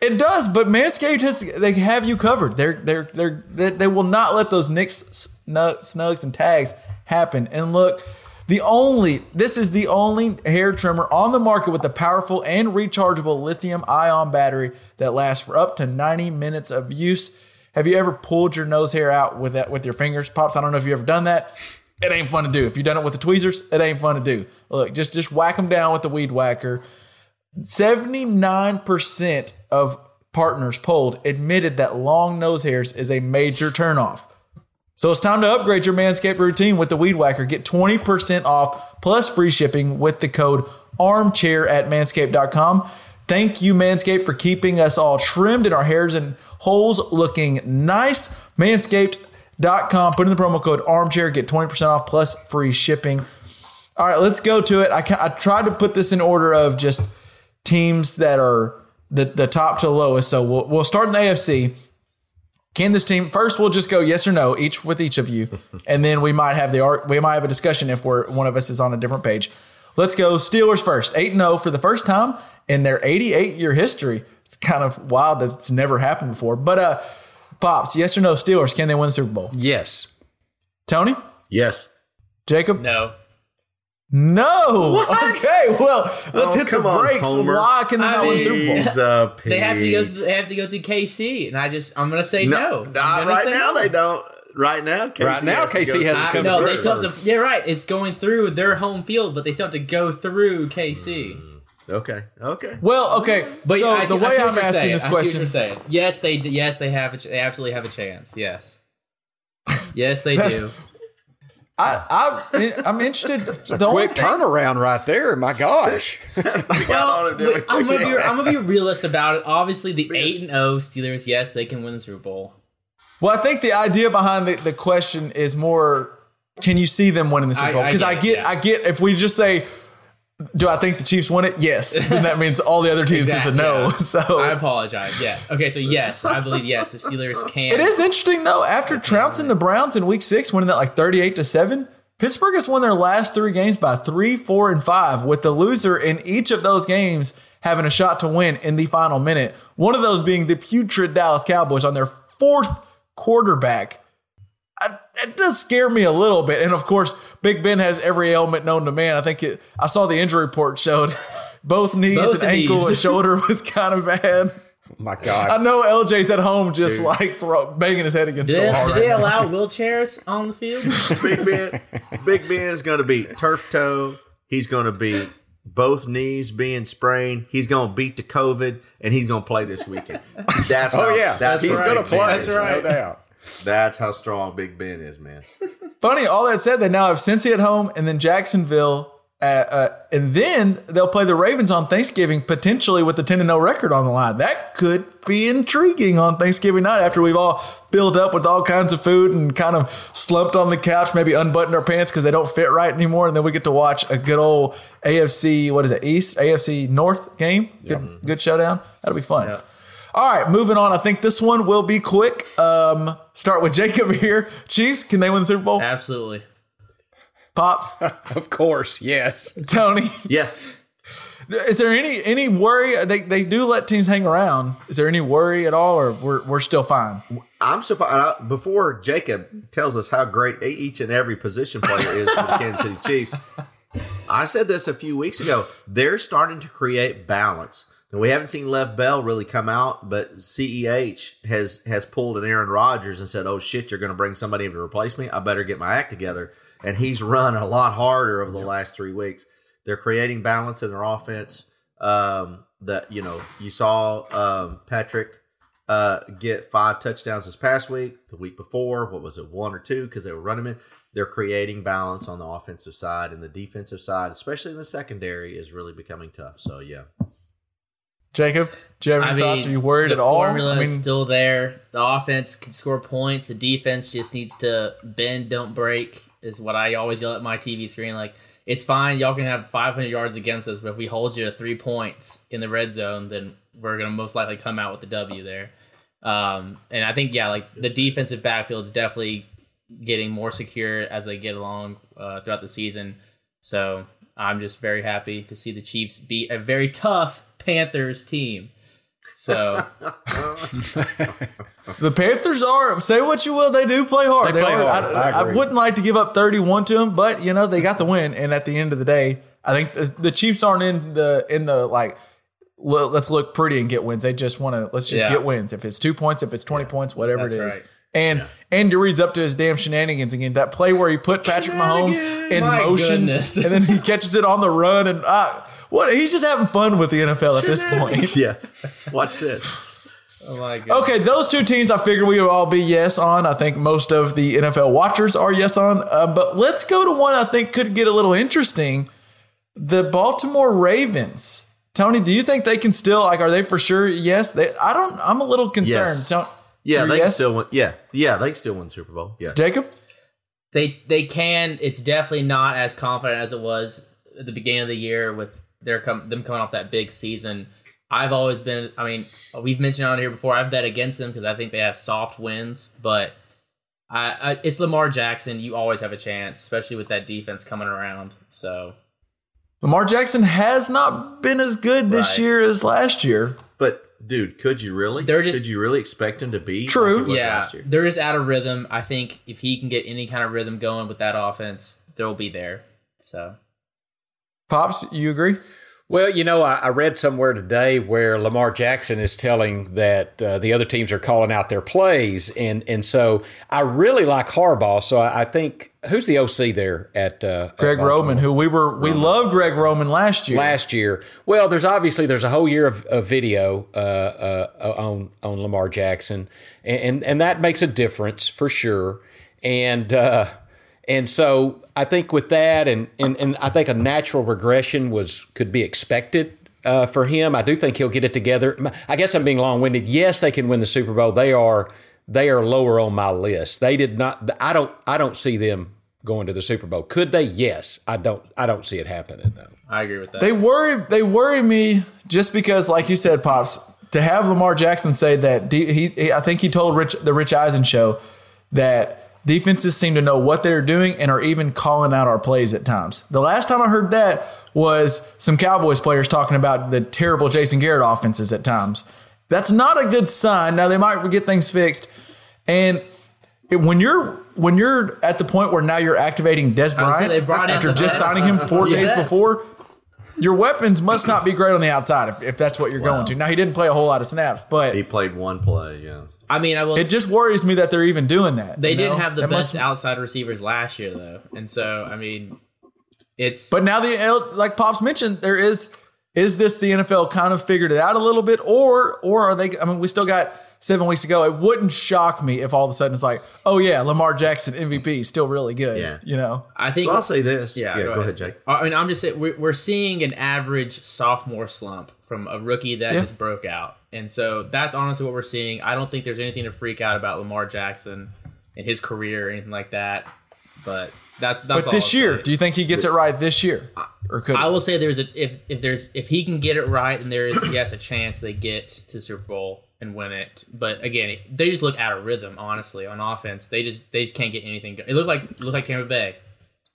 It does, but Manscaped they have you covered. They will not let those nicks, snugs, and tags happen. And look, this is the only hair trimmer on the market with a powerful and rechargeable lithium-ion battery that lasts for up to 90 minutes of use. Have you ever pulled your nose hair out with your fingers, Pops? I don't know if you've ever done that. It ain't fun to do. If you've done it with the tweezers, it ain't fun to do. Look, just whack them down with the Weed Whacker. 79% of partners polled admitted that long nose hairs is a major turnoff. So it's time to upgrade your Manscaped routine with the Weed Whacker. Get 20% off plus free shipping with the code armchair at manscaped.com. Thank you, Manscaped, for keeping us all trimmed and our hairs and holes looking nice. Manscaped.com. Put in the promo code armchair. Get 20% off plus free shipping. All right, let's go to it. I tried to put this in order of just teams that are the top to lowest. So we'll start in the AFC. Can this team first? We'll just go yes or no, each with each of you, and then we might have a discussion if one of us is on a different page. Let's go Steelers first. 8-0 for the first time in their 88-year history. It's kind of wild that it's never happened before. But, Pops, yes or no, Steelers, can they win the Super Bowl? Yes. Tony? Yes. Jacob? No. No. What? Okay, well, let's hit the brakes. Why can they not win the Super Bowl? They have to go through KC, and I'm going to say no. Right now they don't. Right now, KC hasn't come through. It's going through their home field, but they still have to go through KC. Okay. Well, okay. But so the way I'm asking this question, yes, they absolutely have a chance. Yes. Yes, they do. I'm interested. It's a quick turnaround right there. My gosh. Well, I'm going to be a realist about it. Obviously, the 8-0 Steelers, yes, they can win the Super Bowl. Well, I think the idea behind the question is more, can you see them winning the Super Bowl? Because I get if we just say, do I think the Chiefs win it? Yes. Then that means all the other teams exactly, is a no. Yeah. So I apologize. Yeah. Okay, so yes, I believe yes, the Steelers can. It is interesting, though, after trouncing the Browns in Week 6, winning that like 38-7, Pittsburgh has won their last three games by 3, 4, and 5, with the loser in each of those games having a shot to win in the final minute, one of those being the putrid Dallas Cowboys on their fourth quarterback. It does scare me a little bit. And of course, Big Ben has every ailment known to man. I think I saw the injury report showed both knees, ankle, and shoulder was kind of bad. Oh my God. I know LJ's at home just banging his head against the wall. Do they allow wheelchairs on the field? Big Ben is going to beat turf toe. He's going to beat both knees being sprained. He's going to beat the COVID, and he's going to play this weekend. He's going to play. That's right. No doubt. That's how strong Big Ben is, man. Funny, all that said, they now have Cincy at home and then Jacksonville. And then they'll play the Ravens on Thanksgiving, potentially with the 10-0 record on the line. That could be intriguing on Thanksgiving night after we've all filled up with all kinds of food and kind of slumped on the couch, maybe unbuttoned our pants because they don't fit right anymore. And then we get to watch a good old AFC, East, AFC North game. Good showdown. That'll be fun. Yeah. All right, moving on. I think this one will be quick. Start with Jacob here. Chiefs, can they win the Super Bowl? Absolutely. Pops? Of course, yes. Tony? Yes. Is there any worry? They do let teams hang around. Is there any worry at all, or we're still fine? I'm so fine. Before Jacob tells us how great each and every position player is for the Kansas City Chiefs, I said this a few weeks ago. They're starting to create balance. We haven't seen Lev Bell really come out, but CEH has pulled an Aaron Rodgers and said, oh, shit, you're going to bring somebody in to replace me? I better get my act together. And he's run a lot harder over the last 3 weeks. They're creating balance in their offense. You saw Patrick get 5 touchdowns this past week. The week before, 1 or 2? Because they were running in. They're creating balance on the offensive side, and the defensive side, especially in the secondary, is really becoming tough. So, yeah. Jacob, do you have any thoughts? Are you worried at all? The formula is still there. The offense can score points. The defense just needs to bend, don't break, is what I always yell at my TV screen. Like, it's fine. Y'all can have 500 yards against us, but if we hold you to 3 points in the red zone, then we're going to most likely come out with the W there. And I think, the defensive backfield is definitely getting more secure as they get along throughout the season. So I'm just very happy to see the Chiefs beat a very tough Panthers team. So the Panthers are, say what you will, they do play hard. They play hard. I wouldn't like to give up 31 to them, but they got the win. And at the end of the day, I think the Chiefs aren't let's look pretty and get wins. They just want to get wins. If it's 2 points, if it's 20 points, whatever it is. Right. And Andy Reid's up to his damn shenanigans again. That play where he put Patrick Mahomes in motion, and then he catches it on the run and. He's just having fun with the NFL at this point. Yeah. Watch this. Oh, my God. Okay, those 2 teams I figure we will all be yes on. I think most of the NFL watchers are yes on. But let's go to one I think could get a little interesting. The Baltimore Ravens. Tony, do you think they can still, are they for sure yes? I'm a little concerned. Yes. They can still win the Super Bowl. Yeah. Jacob? They can. It's definitely not as confident as it was at the beginning of the year with them coming off that big season. I've always been, we've mentioned on here before, I've bet against them because I think they have soft wins, but it's Lamar Jackson. You always have a chance, especially with that defense coming around. So Lamar Jackson has not been as good this year as last year. But, dude, could you really? Could you really expect him to be? True. Last year? They're just out of rhythm. I think if he can get any kind of rhythm going with that offense, they'll be there. So, Pops, you agree? Well, you know, I read somewhere today where Lamar Jackson is telling that the other teams are calling out their plays. And so I really like Harbaugh. So I think – who's the OC there at Greg Roman, who we loved Greg Roman last year. Well, there's a whole year of video on Lamar Jackson. And that makes a difference for sure. And so I think with that, and I think a natural regression could be expected for him. I do think he'll get it together. I guess I'm being long-winded. Yes, they can win the Super Bowl. They are lower on my list. They did not. I don't see them going to the Super Bowl. Could they? Yes. I don't see it happening though. I agree with that. They worry me just because, like you said, Pops, to have Lamar Jackson say that I think he told the Rich Eisen show that defenses seem to know what they're doing and are even calling out our plays at times. The last time I heard that was some Cowboys players talking about the terrible Jason Garrett offenses at times. That's not a good sign. Now, they might get things fixed. And when you're at the point where now you're activating Des Bryant after just signing him 4 days before, your weapons must not be great on the outside if that's what you're going to. Now, he didn't play a whole lot of snaps, but he played one play, yeah. I mean, it just worries me that they're even doing that. They didn't have the best outside receivers last year, though, and so I mean, it's. But now like Pops mentioned, there is this the NFL kind of figured it out a little bit, or are they? I mean, we still got 7 weeks to go. It wouldn't shock me if all of a sudden it's like, oh yeah, Lamar Jackson MVP still really good. Yeah, you know. I think. So I'll say this. Yeah, go ahead, Jake. I mean, I'm just saying we're seeing an average sophomore slump from a rookie that just broke out. And so that's honestly what we're seeing. I don't think there's anything to freak out about Lamar Jackson and his career or anything like that. But that's all this year, do you think he gets it right this year? Or could I will say there's if he can get it right, and there is a chance they get to the Super Bowl and win it. But again, they just look out of rhythm. Honestly, on offense, they just can't get anything going. It looked like Tampa Bay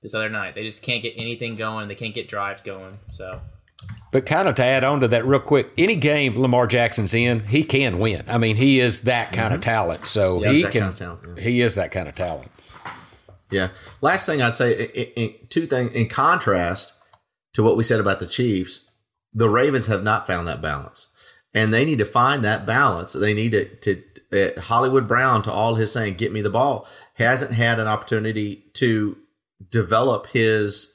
this other night. They just can't get anything going. They can't get drives going. So. But kind of to add on to that real quick, any game Lamar Jackson's in, he can win. I mean, he is that kind of talent. So he is that kind of talent. Yeah. Last thing I'd say, two things. In contrast to what we said about the Chiefs, the Ravens have not found that balance. And they need to find that balance. They need to Hollywood Brown, to all his saying, get me the ball, hasn't had an opportunity to develop his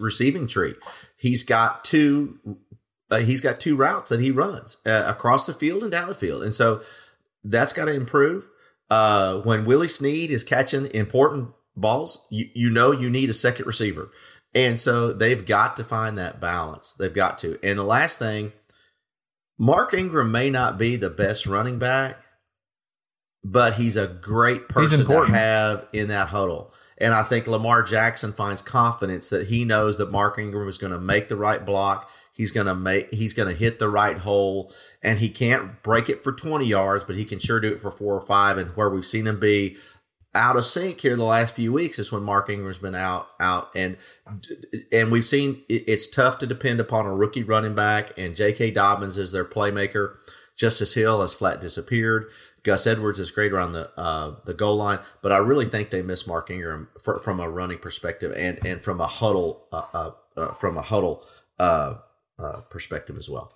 receiving tree. He's got two routes that he runs across the field and down the field. And so that's got to improve. When Willie Snead is catching important balls, you need a second receiver. And so they've got to find that balance. They've got to. And the last thing, Mark Ingram may not be the best running back, but he's a great person to have in that huddle. And I think Lamar Jackson finds confidence that he knows that Mark Ingram is going to make the right block. He's going to hit the right hole, and he can't break it for 20 yards, but he can sure do it for 4 or 5. And where we've seen him be out of sync here the last few weeks is when Mark Ingram's been out. And we've seen it's tough to depend upon a rookie running back, and J.K. Dobbins is their playmaker. Justice Hill has flat disappeared. Gus Edwards is great around the goal line, but I really think they miss Mark Ingram from a running perspective and from a huddle perspective as well.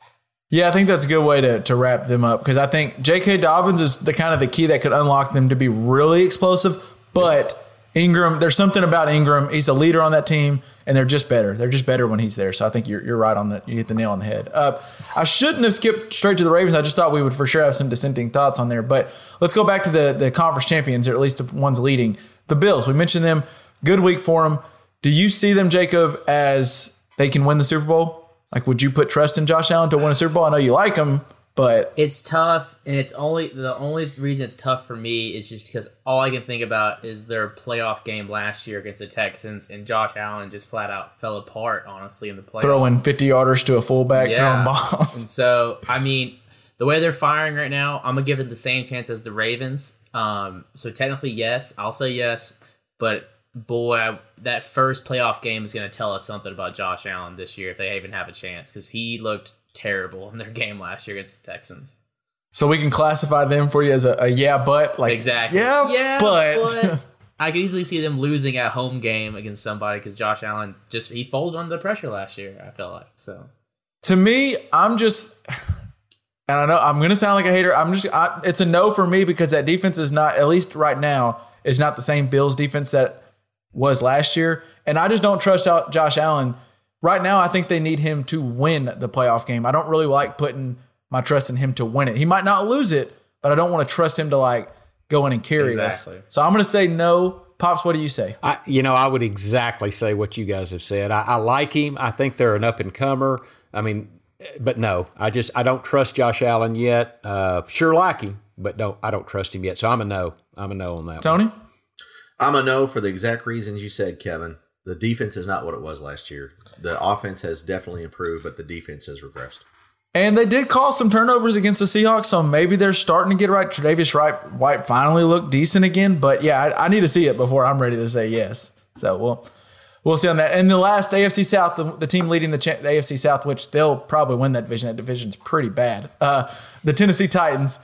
Yeah, I think that's a good way to wrap them up, because I think J.K. Dobbins is the kind of the key that could unlock them to be really explosive. But Ingram, there's something about Ingram. He's a leader on that team, and they're just better. They're just better when he's there. So I think you're right on that. You hit the nail on the head. I shouldn't have skipped straight to the Ravens. I just thought we would for sure have some dissenting thoughts on there. But let's go back to the conference champions, or at least the ones leading. The Bills, we mentioned them. Good week for them. Do you see them, Jacob, as they can win the Super Bowl? Like, would you put trust in Josh Allen to win a Super Bowl? I know you like him, but it's tough, and it's the only reason it's tough for me is just because all I can think about is their playoff game last year against the Texans, and Josh Allen just flat out fell apart, honestly, in the playoffs. Throwing 50-yarders to a fullback, throwing balls. And so, I mean, the way they're firing right now, I'm going to give it the same chance as the Ravens. So technically, yes, I'll say yes, but boy, that first playoff game is going to tell us something about Josh Allen this year if they even have a chance, because he looked terrible in their game last year against the Texans. So we can classify them for you as a yeah, but. Like, exactly. Yeah, but. I could easily see them losing at home game against somebody because Josh Allen just, he folded under the pressure last year, I feel like. So to me, I'm just, and I know I'm going to sound like a hater. It's a no for me because that defense is not, at least right now, is not the same Bills defense that was last year. And I just don't trust out Josh Allen. Right now, I think they need him to win the playoff game. I don't really like putting my trust in him to win it. He might not lose it, but I don't want to trust him to like go in and carry us. So I'm going to say no. Pops, what do you say? I would exactly say what you guys have said. I like him. I think they're an up-and-comer. I mean, but no, I don't trust Josh Allen yet. Sure like him, but no, I don't trust him yet. So I'm a no. I'm a no on that Tony? One. Tony? I'm a no for the exact reasons you said, Kevin. The defense is not what it was last year. The offense has definitely improved, but the defense has regressed. And they did cause some turnovers against the Seahawks, so maybe they're starting to get right. Tre'Davious White finally looked decent again, but yeah, I need to see it before I'm ready to say yes. So we'll see on that. And the last AFC South, the team leading the AFC South, which they'll probably win that division. That division's pretty bad. The Tennessee Titans,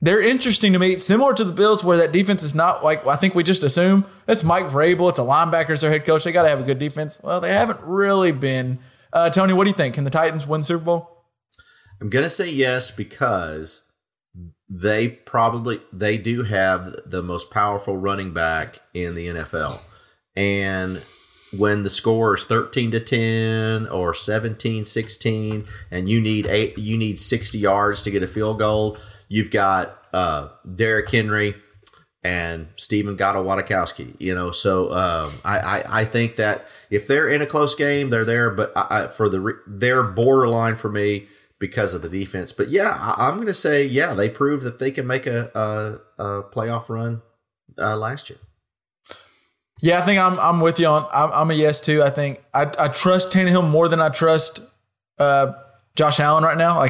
they're interesting to me. It's similar to the Bills, where that defense is not like I think we just assume it's Mike Vrabel. It's a linebacker as their head coach. They got to have a good defense. Well, they haven't really been. Tony, what do you think? Can the Titans win Super Bowl? I'm going to say yes because they do have the most powerful running back in the NFL. And when the score is 13-10 or 17-16 and you need 60 yards to get a field goal, you've got Derrick Henry and Steven Gottow-Watakowski, So I think that if they're in a close game, they're there. But they're borderline for me because of the defense. But yeah, I'm going to say, yeah, they proved that they can make a playoff run last year. Yeah, I think I'm with you on. I'm a yes too. I think I trust Tannehill more than I trust Josh Allen right now.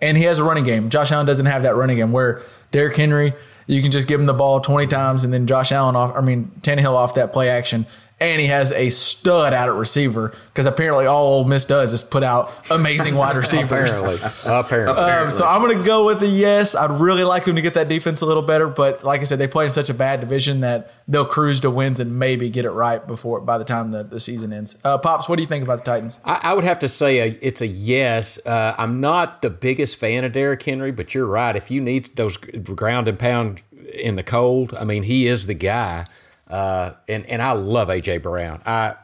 And he has a running game. Josh Allen doesn't have that running game where Derrick Henry, you can just give him the ball 20 times and then Tannehill off that play action. And he has a stud out at receiver because apparently all Ole Miss does is put out amazing wide receivers. Apparently. So I'm going to go with a yes. I'd really like him to get that defense a little better. But like I said, they play in such a bad division that they'll cruise to wins and maybe get it right by the time the season ends. Pops, what do you think about the Titans? I would have to say it's a yes. I'm not the biggest fan of Derrick Henry, but you're right. If you need those ground and pound in the cold, I mean, he is the guy. And I love A.J. Brown. I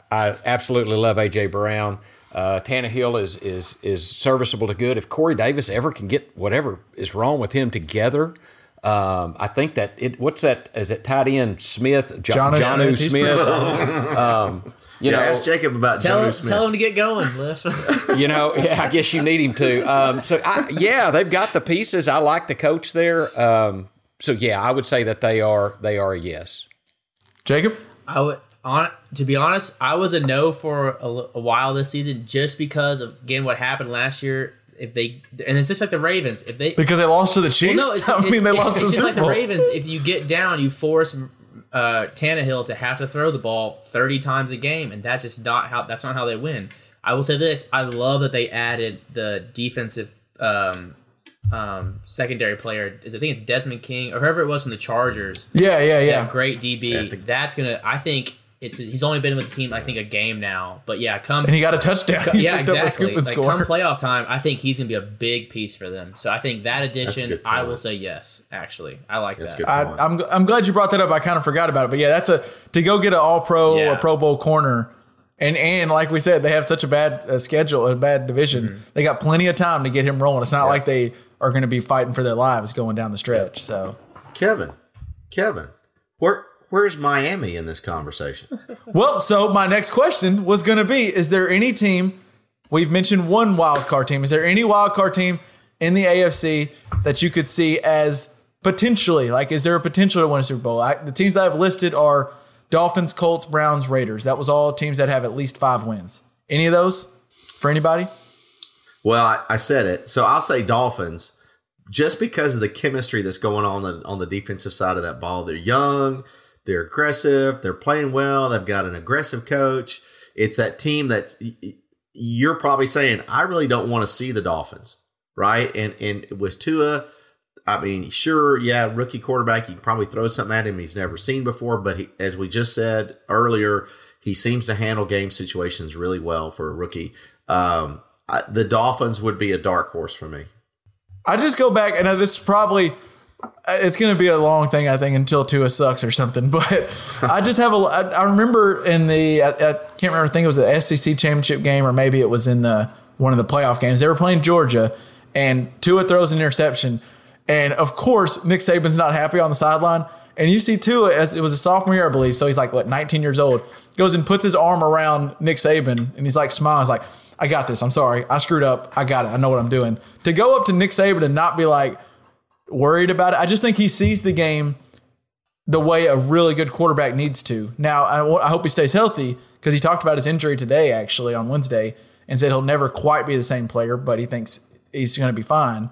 absolutely love A.J. Brown. Tannehill is serviceable to good. If Corey Davis ever can get whatever is wrong with him together, I think that is it tight end Smith, Jonnu Smith? Ask Jacob about Jonnu Smith. Tell him to get going, Liff. I guess you need him to. They've got the pieces. I like the coach there. I would say that they are a yes. Jacob? To be honest, I was a no for a while this season just because of, again, what happened last year. And it's just like the Ravens. Because they lost to the Chiefs? Well, no, they lost to the Chiefs. It's just like the Ravens. If you get down, you force Tannehill to have to throw the ball 30 times a game, and that's not how they win. I will say this. I love that they added the defensive secondary player. I think it's Desmond King or whoever it was from the Chargers. Yeah. Great DB. He's only been with the team, I think, a game now. But yeah, and he got a touchdown. Exactly. Come playoff time, I think he's going to be a big piece for them. So I think that addition, I will say yes, actually. I like that. I'm glad you brought that up. I kind of forgot about it. But yeah, that's to go get an all-pro or Pro Bowl corner. And like we said, they have such a bad schedule, a bad division. Mm-hmm. They got plenty of time to get him rolling. It's not like they are going to be fighting for their lives going down the stretch. So, Kevin, where's Miami in this conversation? Well, so my next question was going to be: is there any team? We've mentioned one wild card team. Is there any wild card team in the AFC that you could see as potentially? Like, is there a potential to win a Super Bowl? The teams I have listed are Dolphins, Colts, Browns, Raiders. That was all teams that have at least 5 wins. Any of those for anybody? Well, I said it. So I'll say Dolphins just because of the chemistry that's going on the defensive side of that ball. They're young. They're aggressive. They're playing well. They've got an aggressive coach. It's that team that you're probably saying, I really don't want to see the Dolphins, right? And with Tua, I mean, sure, yeah, rookie quarterback, you can probably throw something at him he's never seen before. But he, as we just said earlier, he seems to handle game situations really well for a rookie. The Dolphins would be a dark horse for me. I just go back, and this is probably – it's going to be a long thing, I think, until Tua sucks or something. But I just have a – I remember in the – I can't remember, I think it was the SEC championship game or maybe it was in one of the playoff games. They were playing Georgia, and Tua throws an interception. And, of course, Nick Saban's not happy on the sideline. And you see Tua, as it was a sophomore year, I believe, so he's like, what, 19 years old, goes and puts his arm around Nick Saban, and he's like, smiles, like, I got this. I'm sorry. I screwed up. I got it. I know what I'm doing. To go up to Nick Saban and not be, like, worried about it, I just think he sees the game the way a really good quarterback needs to. Now, I hope he stays healthy because he talked about his injury today, actually, on Wednesday, and said he'll never quite be the same player, but he thinks he's going to be fine.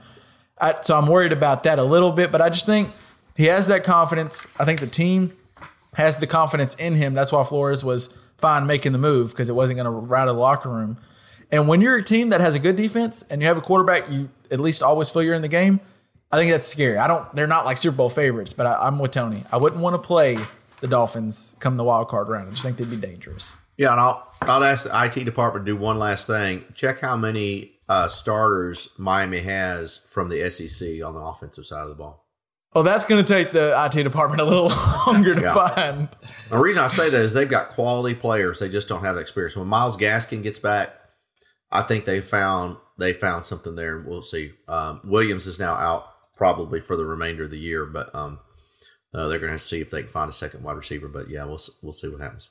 So I'm worried about that a little bit, but I just think he has that confidence. I think the team has the confidence in him. That's why Flores was fine making the move, because it wasn't going to rattle the locker room. And when you're a team that has a good defense and you have a quarterback, you at least always feel you're in the game. I think that's scary. They're not like Super Bowl favorites, but I'm with Tony. I wouldn't want to play the Dolphins come the wild card round. I just think they'd be dangerous. Yeah, and I'll ask the IT department to do one last thing. Check how many starters Miami has from the SEC on the offensive side of the ball. Oh, that's going to take the IT department a little longer to find. The reason I say that is they've got quality players. They just don't have the experience. When Myles Gaskin gets back, I think they found something there. We'll see. Williams is now out probably for the remainder of the year, but they're going to see if they can find a second wide receiver. But yeah, we'll see what happens.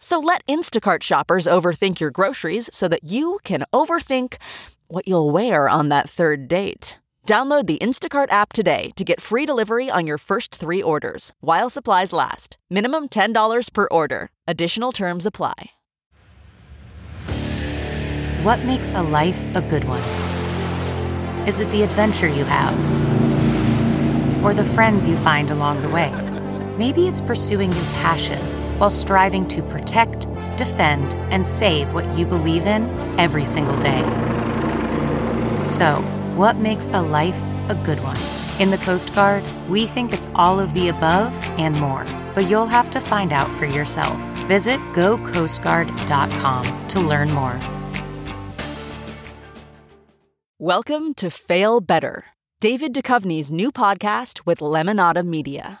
So let Instacart shoppers overthink your groceries so that you can overthink what you'll wear on that third date. Download the Instacart app today to get free delivery on your first three orders, while supplies last. Minimum $10 per order. Additional terms apply. What makes a life a good one? Is it the adventure you have? Or the friends you find along the way? Maybe it's pursuing your passion while striving to protect, defend, and save what you believe in every single day. So, what makes a life a good one? In the Coast Guard, we think it's all of the above and more, but you'll have to find out for yourself. Visit GoCoastGuard.com to learn more. Welcome to Fail Better, David Duchovny's new podcast with Lemonada Media.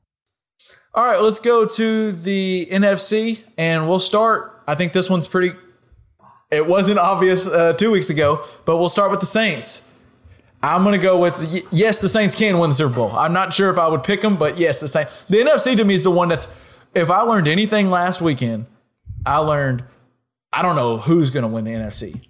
All right, let's go to the NFC, and we'll start. I think this one's pretty – it wasn't obvious 2 weeks ago, but we'll start with the Saints. I'm going to go with – yes, the Saints can win the Super Bowl. I'm not sure if I would pick them, but yes, the Saints. The NFC to me is the one that's – if I learned anything last weekend, I learned I don't know who's going to win the NFC.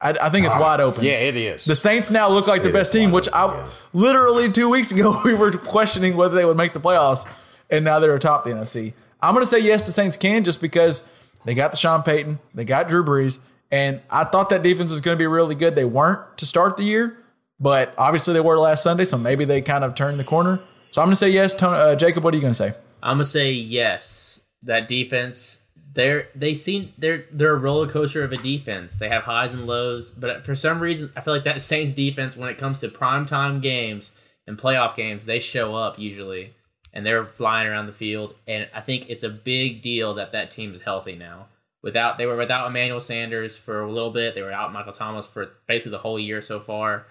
I think it's wide open. Yeah, it is. The Saints now look like the best team, which I literally 2 weeks ago we were questioning whether they would make the playoffs. And now they're atop the NFC. I'm going to say yes, the Saints can just because they got Deshaun Payton, they got Drew Brees, and I thought that defense was going to be really good. They weren't to start the year, but obviously they were last Sunday, so maybe they kind of turned the corner. So I'm going to say yes. Jacob, what are you going to say? I'm going to say yes. That defense, they're a roller coaster of a defense. They have highs and lows, but for some reason, I feel like that Saints defense, when it comes to primetime games and playoff games, they show up usually. And they're flying around the field, and I think it's a big deal that team is healthy now. They were without Emmanuel Sanders for a little bit. They were out Michael Thomas for basically the whole year so far.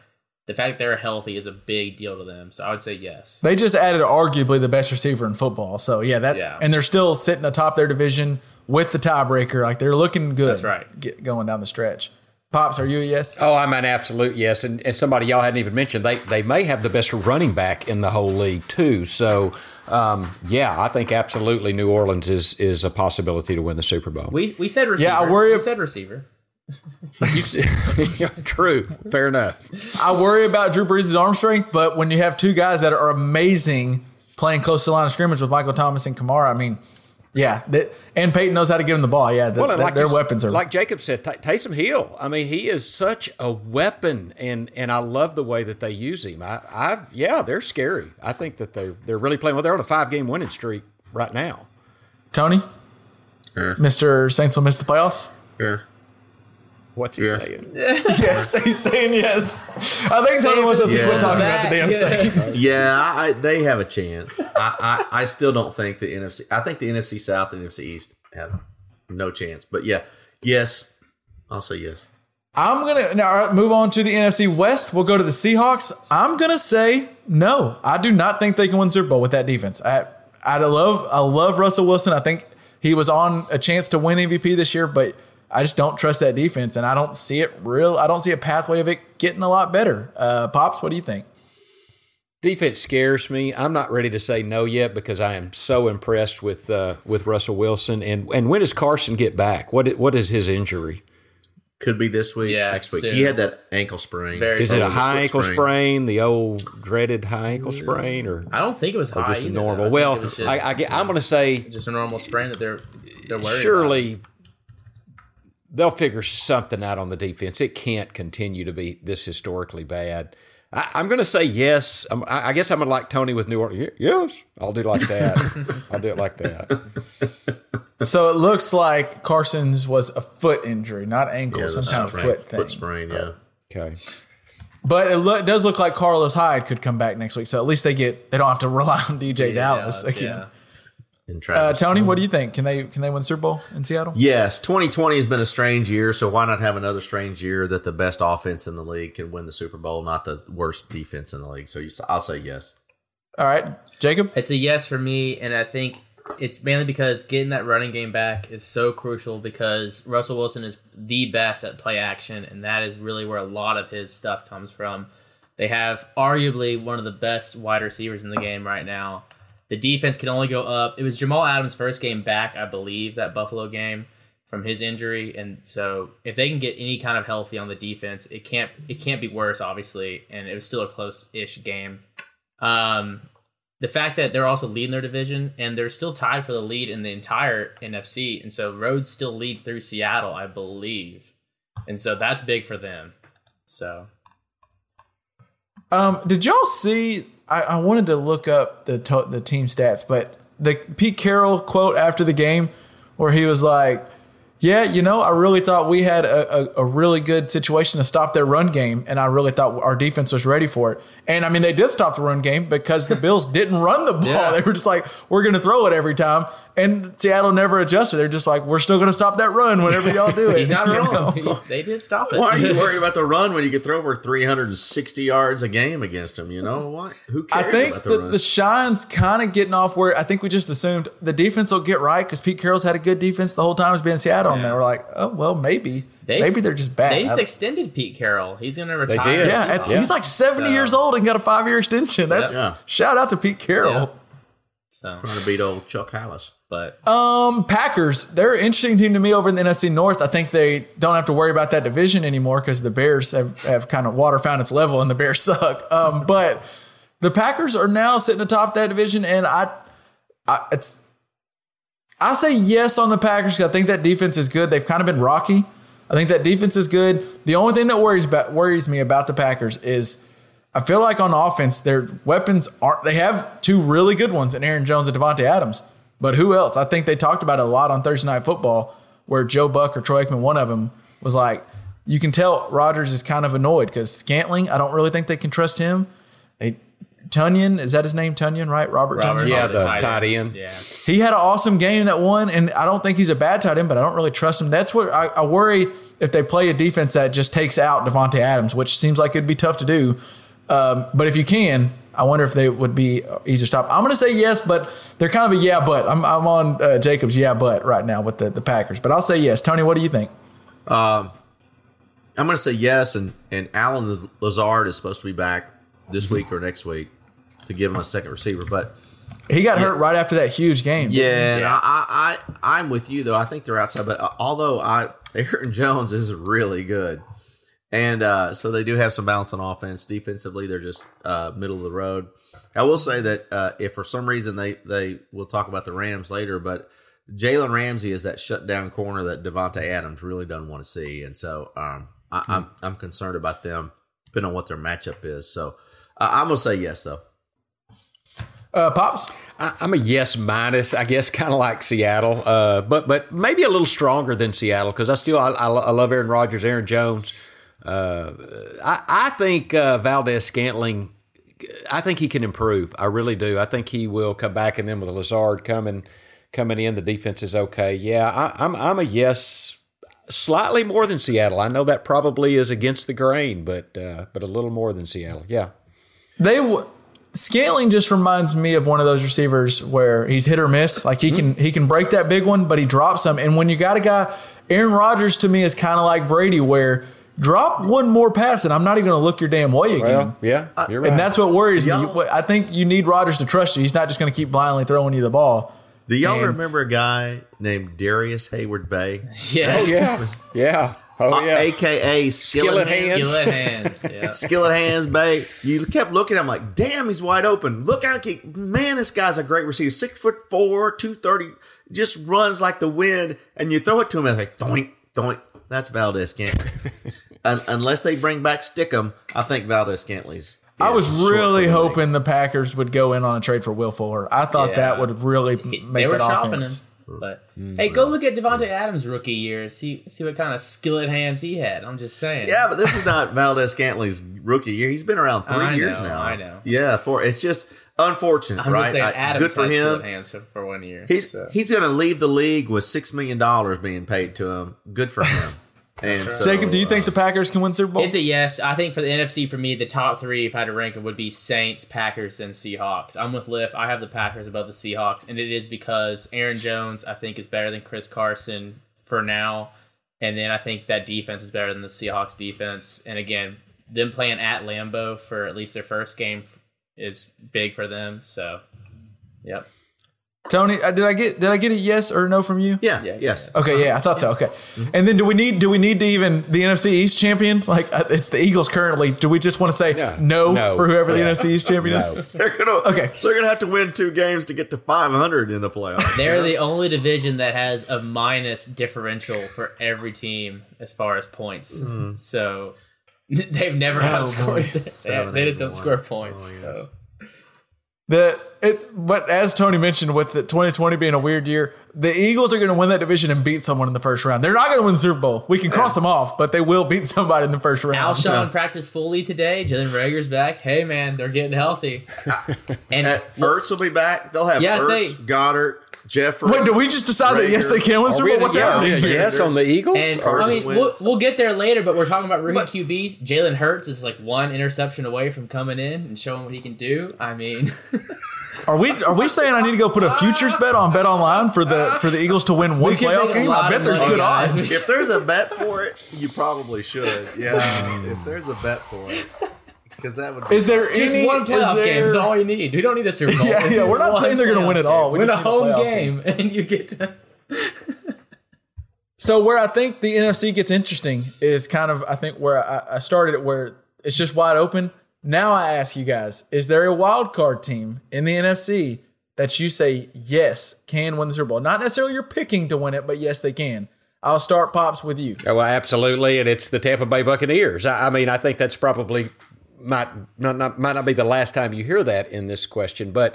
The fact that they're healthy is a big deal to them, so I would say yes. They just added arguably the best receiver in football, so yeah. And they're still sitting atop their division with the tiebreaker. Like they're looking good. That's right. Going down the stretch. Pops, are you a yes? Oh, I'm an absolute yes. And somebody y'all hadn't even mentioned, they may have the best running back in the whole league too. So, I think absolutely New Orleans is a possibility to win the Super Bowl. We said receiver. Yeah, I worry. We said receiver. True. Fair enough. I worry about Drew Brees' arm strength, but when you have two guys that are amazing playing close to the line of scrimmage with Michael Thomas and Kamara, I mean – yeah, and Peyton knows how to give him the ball. Yeah, their weapons are like Jacob said. Taysom Hill. I mean, he is such a weapon, and I love the way that they use him. They're scary. I think that they're really playing well. They're on a 5-game winning streak right now. Tony, yeah. Mr. Saints will miss the playoffs. Yeah. What's he saying? Yes, he's saying yes. I think Tony wants us to quit talking about the damn Saints. Yeah, they have a chance. I still don't think the NFC – I think the NFC South and NFC East have no chance. But, yes, I'll say yes. I'm going to – now move on to the NFC West. We'll go to the Seahawks. I'm going to say no. I do not think they can win the Super Bowl with that defense. I love Russell Wilson. I think he was on a chance to win MVP this year, but – I just don't trust that defense, and I don't see a pathway of it getting a lot better. Pops, what do you think? Defense scares me. I'm not ready to say no yet because I am so impressed with Russell Wilson. And when does Carson get back? What is his injury? Could be this week, next week. Soon. He had that ankle sprain. Is it a high ankle sprain? The old dreaded high ankle sprain, or I don't think it was high. Just a normal. Well, I'm going to say just a normal sprain that they're worried surely. About. They'll figure something out on the defense. It can't continue to be this historically bad. I'm going to say yes. I guess I'm going to like Tony with New Orleans. Yes, I'll do like that. I'll do it like that. So it looks like Carson's was a foot injury, not ankle, some kind of foot thing. Foot sprain, yeah. Okay. But it does look like Carlos Hyde could come back next week, so at least they don't have to rely on DJ Dallas again. Yeah. Tony, what do you think? Can they win the Super Bowl in Seattle? Yes, 2020 has been a strange year, so why not have another strange year that the best offense in the league can win the Super Bowl, not the worst defense in the league? So I'll say yes. All right, Jacob? It's a yes for me, and I think it's mainly because getting that running game back is so crucial because Russell Wilson is the best at play action, and that is really where a lot of his stuff comes from. They have arguably one of the best wide receivers in the game right now. The defense can only go up. It was Jamal Adams' first game back, I believe, that Buffalo game from his injury. And so if they can get any kind of healthy on the defense, it can't be worse, obviously. And it was still a close-ish game. the fact that they're also leading their division and they're still tied for the lead in the entire NFC. And so Rhodes still lead through Seattle, I believe. And so that's big for them. So. Did y'all see, I wanted to look up the team stats, but the Pete Carroll quote after the game where he was like, yeah, you know, I really thought we had a really good situation to stop their run game, and I really thought our defense was ready for it. And, I mean, they did stop the run game because the Bills didn't run the ball. Yeah. They were just like, we're going to throw it every time. And Seattle never adjusted. They're just like, we're still going to stop that run whenever y'all do it. He's not wrong. They did stop it. Why are you worried about the run when you could throw over 360 yards a game against them? You know what? Who cares about the run? I think the shine's kind of getting off where I think we just assumed the defense will get right because Pete Carroll's had a good defense the whole time he's been in Seattle. Yeah. And then we're like, oh, well, maybe. Maybe they're just bad. They just extended Pete Carroll. He's going to retire. They did. Yeah, he's like 70 years old and got a 5-year extension. That's shout out to Pete Carroll. Yeah. So trying to beat old Chuck Hallis. But Packers, they're an interesting team to me over in the NFC North. I think they don't have to worry about that division anymore because the Bears have kind of water found its level and the Bears suck. But the Packers are now sitting atop that division, and I say yes on the Packers because I think that defense is good. They've kind of been rocky. I think that defense is good. The only thing that worries me about the Packers is I feel like on offense, their weapons aren't. They have two really good ones in Aaron Jones and Devontae Adams. But who else? I think they talked about it a lot on Thursday Night Football where Joe Buck or Troy Aikman, one of them, was like, you can tell Rodgers is kind of annoyed because Scantling, I don't really think they can trust him. Tunyon, is that his name? Tunyon, right? Robert Tunyon? Yeah, the tight end. Yeah. He had an awesome game that won, and I don't think he's a bad tight end, but I don't really trust him. That's where I worry if they play a defense that just takes out Devontae Adams, which seems like it'd be tough to do. But if you can, I wonder if they would be easier to stop. I'm going to say yes, but they're kind of a yeah, but. I'm on Jacob's yeah, but right now with the Packers. But I'll say yes. Tony, what do you think? I'm going to say yes, and Alan Lazard is supposed to be back this week or next week to give him a second receiver. But he got hurt right after that huge game. Yeah, and I'm with you, though. I think they're outside. But Aaron Jones is really good. And so they do have some balance on offense. Defensively, they're just middle of the road. I will say that if for some reason they will talk about the Rams later, but Jalen Ramsey is that shutdown corner that Devontae Adams really doesn't want to see. And so I'm concerned about them, depending on what their matchup is. So I'm going to say yes, though. Pops? I'm a yes minus, I guess, kind of like Seattle, but maybe a little stronger than Seattle because I love Aaron Rodgers, Aaron Jones. I think Valdez-Scantling, I think he can improve. I really do. I think he will come back, and then with Lazard coming in, the defense is okay. Yeah, I'm a yes, slightly more than Seattle. I know that probably is against the grain, but a little more than Seattle. Yeah, Scantling just reminds me of one of those receivers where he's hit or miss. Like he can break that big one, but he drops them. And when you got a guy, Aaron Rodgers to me is kind of like Brady, where drop one more pass, and I'm not even going to look your damn way again. Well, yeah, you're right. And that's what worries me. I think you need Rodgers to trust you. He's not just going to keep blindly throwing you the ball. Do y'all remember a guy named Darius Hayward Bay? Yeah. Oh, yeah. Yeah. Oh, yeah. A.K.A. Skillet Hands. Skillet Hands Bay. You kept looking at him like, damn, he's wide open. Look out. Man, this guy's a great receiver. 6'4", 230, just runs like the wind. And you throw it to him, and it's like, doink, doink. That's Valdez-Scantling. Unless they bring back Stickum, I think Valdez-Scantling's. I was really hoping the Packers would go in on a trade for Will Fuller. I thought that would really make that offense. They were shopping him. But hey, go look at Devontae Adams' rookie year and see what kind of skillet hands he had. I'm just saying. Yeah, but this is not Valdez-Scantling's rookie year. He's been around 3 years now. I know. Yeah, 4. It's just unfortunate, I'm right? Just saying, Adams good for him. Hands for 1 year, he's going to leave the league with $6 million being paid to him. Good for him. And so, Jacob, do you think the Packers can win Super Bowl? It's a yes. I think for the NFC, for me, the top three, if I had to rank it, would be Saints, Packers, and Seahawks. I'm with Liff. I have the Packers above the Seahawks, and it is because Aaron Jones, I think, is better than Chris Carson for now. And then I think that defense is better than the Seahawks defense. And again, them playing at Lambeau for at least their first game is big for them. So, yep. Tony, did I get a yes or no from you? Yeah. Yes. Okay. Yeah, I thought so. Okay. Mm-hmm. And then do we need to even the NFC East champion? Like it's the Eagles currently. Do we just want to say no for whoever the NFC East champion is? They're gonna have to win 2 games to get to 500 in the playoffs. They're the only division that has a minus differential for every team as far as points. Mm-hmm. So they've never outscored. They just don't score points. Oh, yeah. So. But as Tony mentioned, with the 2020 being a weird year, the Eagles are going to win that division and beat someone in the first round. They're not going to win the Super Bowl. We can cross them off, but they will beat somebody in the first round. Alshon practiced fully today. Jalen Reagor's back. Hey, man, they're getting healthy. And Ertz will be back. They'll have Ertz, Goddard, Jeffrey. Wait, do we just decide that, yes, they can win Super Bowl? What's happening here? Yes, on the Eagles? And, I mean, we'll get there later, but we're talking about rookie QBs. Jalen Hurts is like 1 interception away from coming in and showing what he can do. I mean... Are we saying I need to go put a futures bet on BetOnline for the Eagles to win one playoff game? I bet there's good odds. If there's a bet for it, you probably should. Yeah, if there's a bet for it, because that would. Is there just one playoff game is all you need? We don't need a Super Bowl. Yeah, we're not saying they're going to win it all. We win a home game, and you get to. So where I think the NFC gets interesting is kind of I started it, where it's just wide open. Now I ask you guys, is there a wild card team in the NFC that you say, yes, can win the Super Bowl? Not necessarily you're picking to win it, but yes, they can. I'll start, Pops, with you. Oh, absolutely, and it's the Tampa Bay Buccaneers. I mean, I think that's probably might not be the last time you hear that in this question, but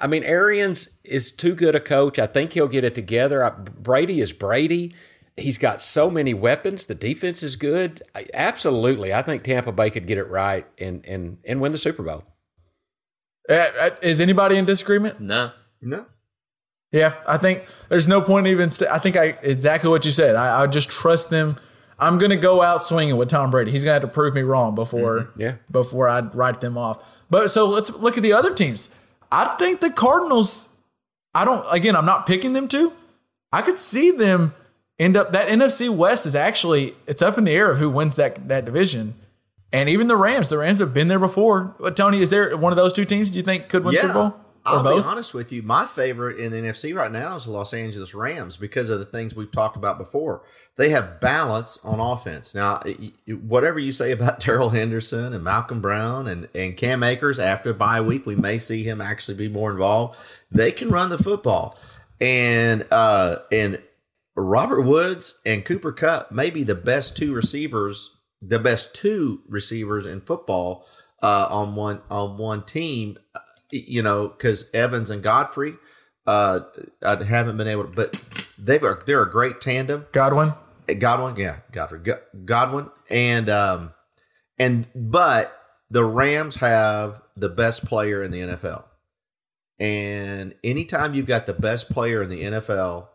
I mean, Arians is too good a coach. I think he'll get it together. Brady is Brady. He's got so many weapons. The defense is good. Absolutely. I think Tampa Bay could get it right and win the Super Bowl. Is anybody in disagreement? No. Yeah, I think there's no point even – I think exactly what you said. I just trust them. I'm going to go out swinging with Tom Brady. He's going to have to prove me wrong before I write them off. But so let's look at the other teams. I think the Cardinals – I'm not picking them to. I could see them – end up that NFC West is actually it's up in the air of who wins that division, and even the Rams have been there before. But Tony, is there one of those two teams do you think could win Super Bowl? Or I'll both? Be honest with you, my favorite in the NFC right now is the Los Angeles Rams because of the things we've talked about before. They have balance on offense. Now, whatever you say about Darrell Henderson and Malcolm Brown and Cam Akers after bye week, we may see him actually be more involved. They can run the football, and Robert Woods and Cooper Kupp may be the best two receivers in football on one team, you know, because Evans and Godfrey, I haven't been able to, but they're a great tandem. Godwin, but the Rams have the best player in the NFL, and anytime you've got the best player in the NFL.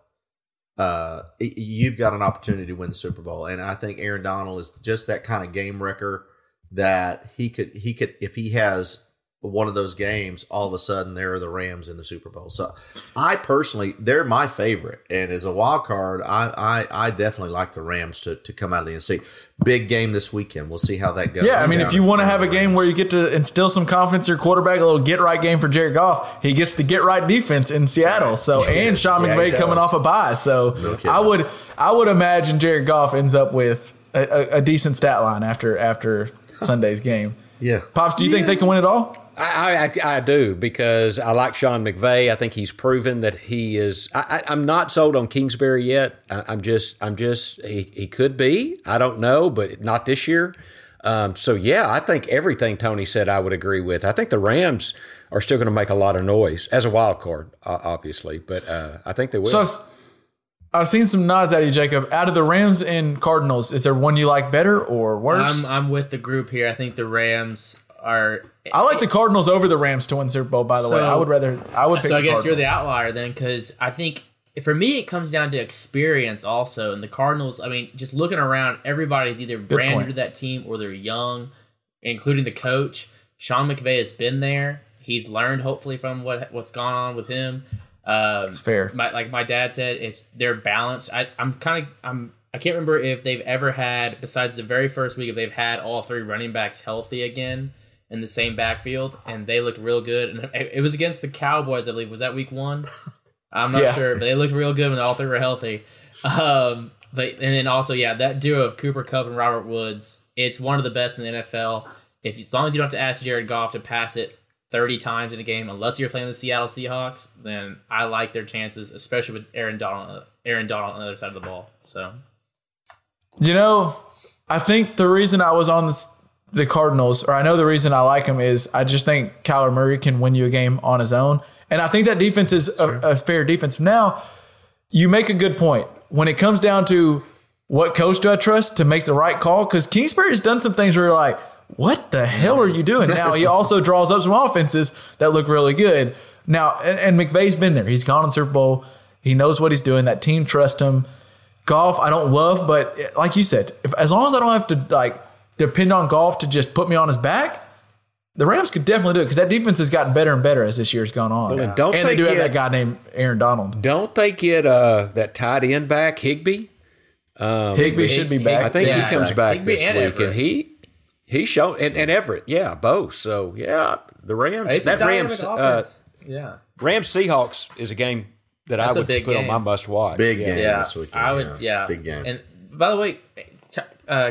You've got an opportunity to win the Super Bowl, and I think Aaron Donald is just that kind of game wrecker that he could if he has one of those games, all of a sudden there are the Rams in the Super Bowl. So I personally, they're my favorite, and as a wild card, I definitely like the Rams to come out of the NFC. Big game this weekend. We'll see how that goes. Yeah, I mean, if you want to have a game where you get to instill some confidence in your quarterback, a little get-right game for Jared Goff, he gets the get-right defense in Seattle. So and Sean McVay coming off a bye. So I would imagine Jared Goff ends up with a decent stat line after Sunday's game. Yeah, Pops, do you think they can win it all? I do because I like Sean McVay. I think he's proven that he is. I'm not sold on Kingsbury yet. I'm just. He could be. I don't know, but not this year. So yeah, I think everything Tony said I would agree with. I think the Rams are still going to make a lot of noise as a wild card, obviously, but I think they will. So I've seen some nods out of you, Jacob. Out of the Rams and Cardinals, is there one you like better or worse? I'm with the group here. I think the Rams are. I like the Cardinals over the Rams to win Super Bowl. By the way, I would pick. So I guess you're the outlier then, because I think for me it comes down to experience also. And the Cardinals, I mean, just looking around, everybody's either brand new to that team or they're young, including the coach. Sean McVay has been there. He's learned hopefully from what's gone on with him. It's fair. Like my dad said, they're balanced. I can't remember if they've ever had, besides the very first week, if they've had all 3 running backs healthy again in the same backfield, and they looked real good. And it was against the Cowboys, I believe. Was that week 1? I'm not sure, but they looked real good when all three were healthy. But and then also, that duo of Cooper Kupp and Robert Woods, it's one of the best in the NFL. As long as you don't have to ask Jared Goff to pass it 30 times in a game, unless you're playing the Seattle Seahawks, then I like their chances, especially with Aaron Donald on the other side of the ball. So, you know, I think the reason I was on the Cardinals, or I know the reason I like them is I just think Kyler Murray can win you a game on his own. And I think that defense is a fair defense. Now, you make a good point. When it comes down to what coach do I trust to make the right call, because Kingsbury's done some things where you're like, what the hell are you doing? Now, he also draws up some offenses that look really good. Now, and McVay's been there. He's gone in the Super Bowl. He knows what he's doing. That team trusts him. Goff, I don't love, but like you said, as long as I don't have to depend on Goff to just put me on his back, the Rams could definitely do it because that defense has gotten better and better as this year's gone on. Well, and they do have that guy named Aaron Donald. Don't they get that tight end back, Higbee? Higbee should be back. I think he comes back this week. Everett. And he showed – and Everett, both. So, the Rams. It's that Rams Rams-Seahawks is a game that I would put on my must-watch. Big game this weekend. I would, big game. And by the way –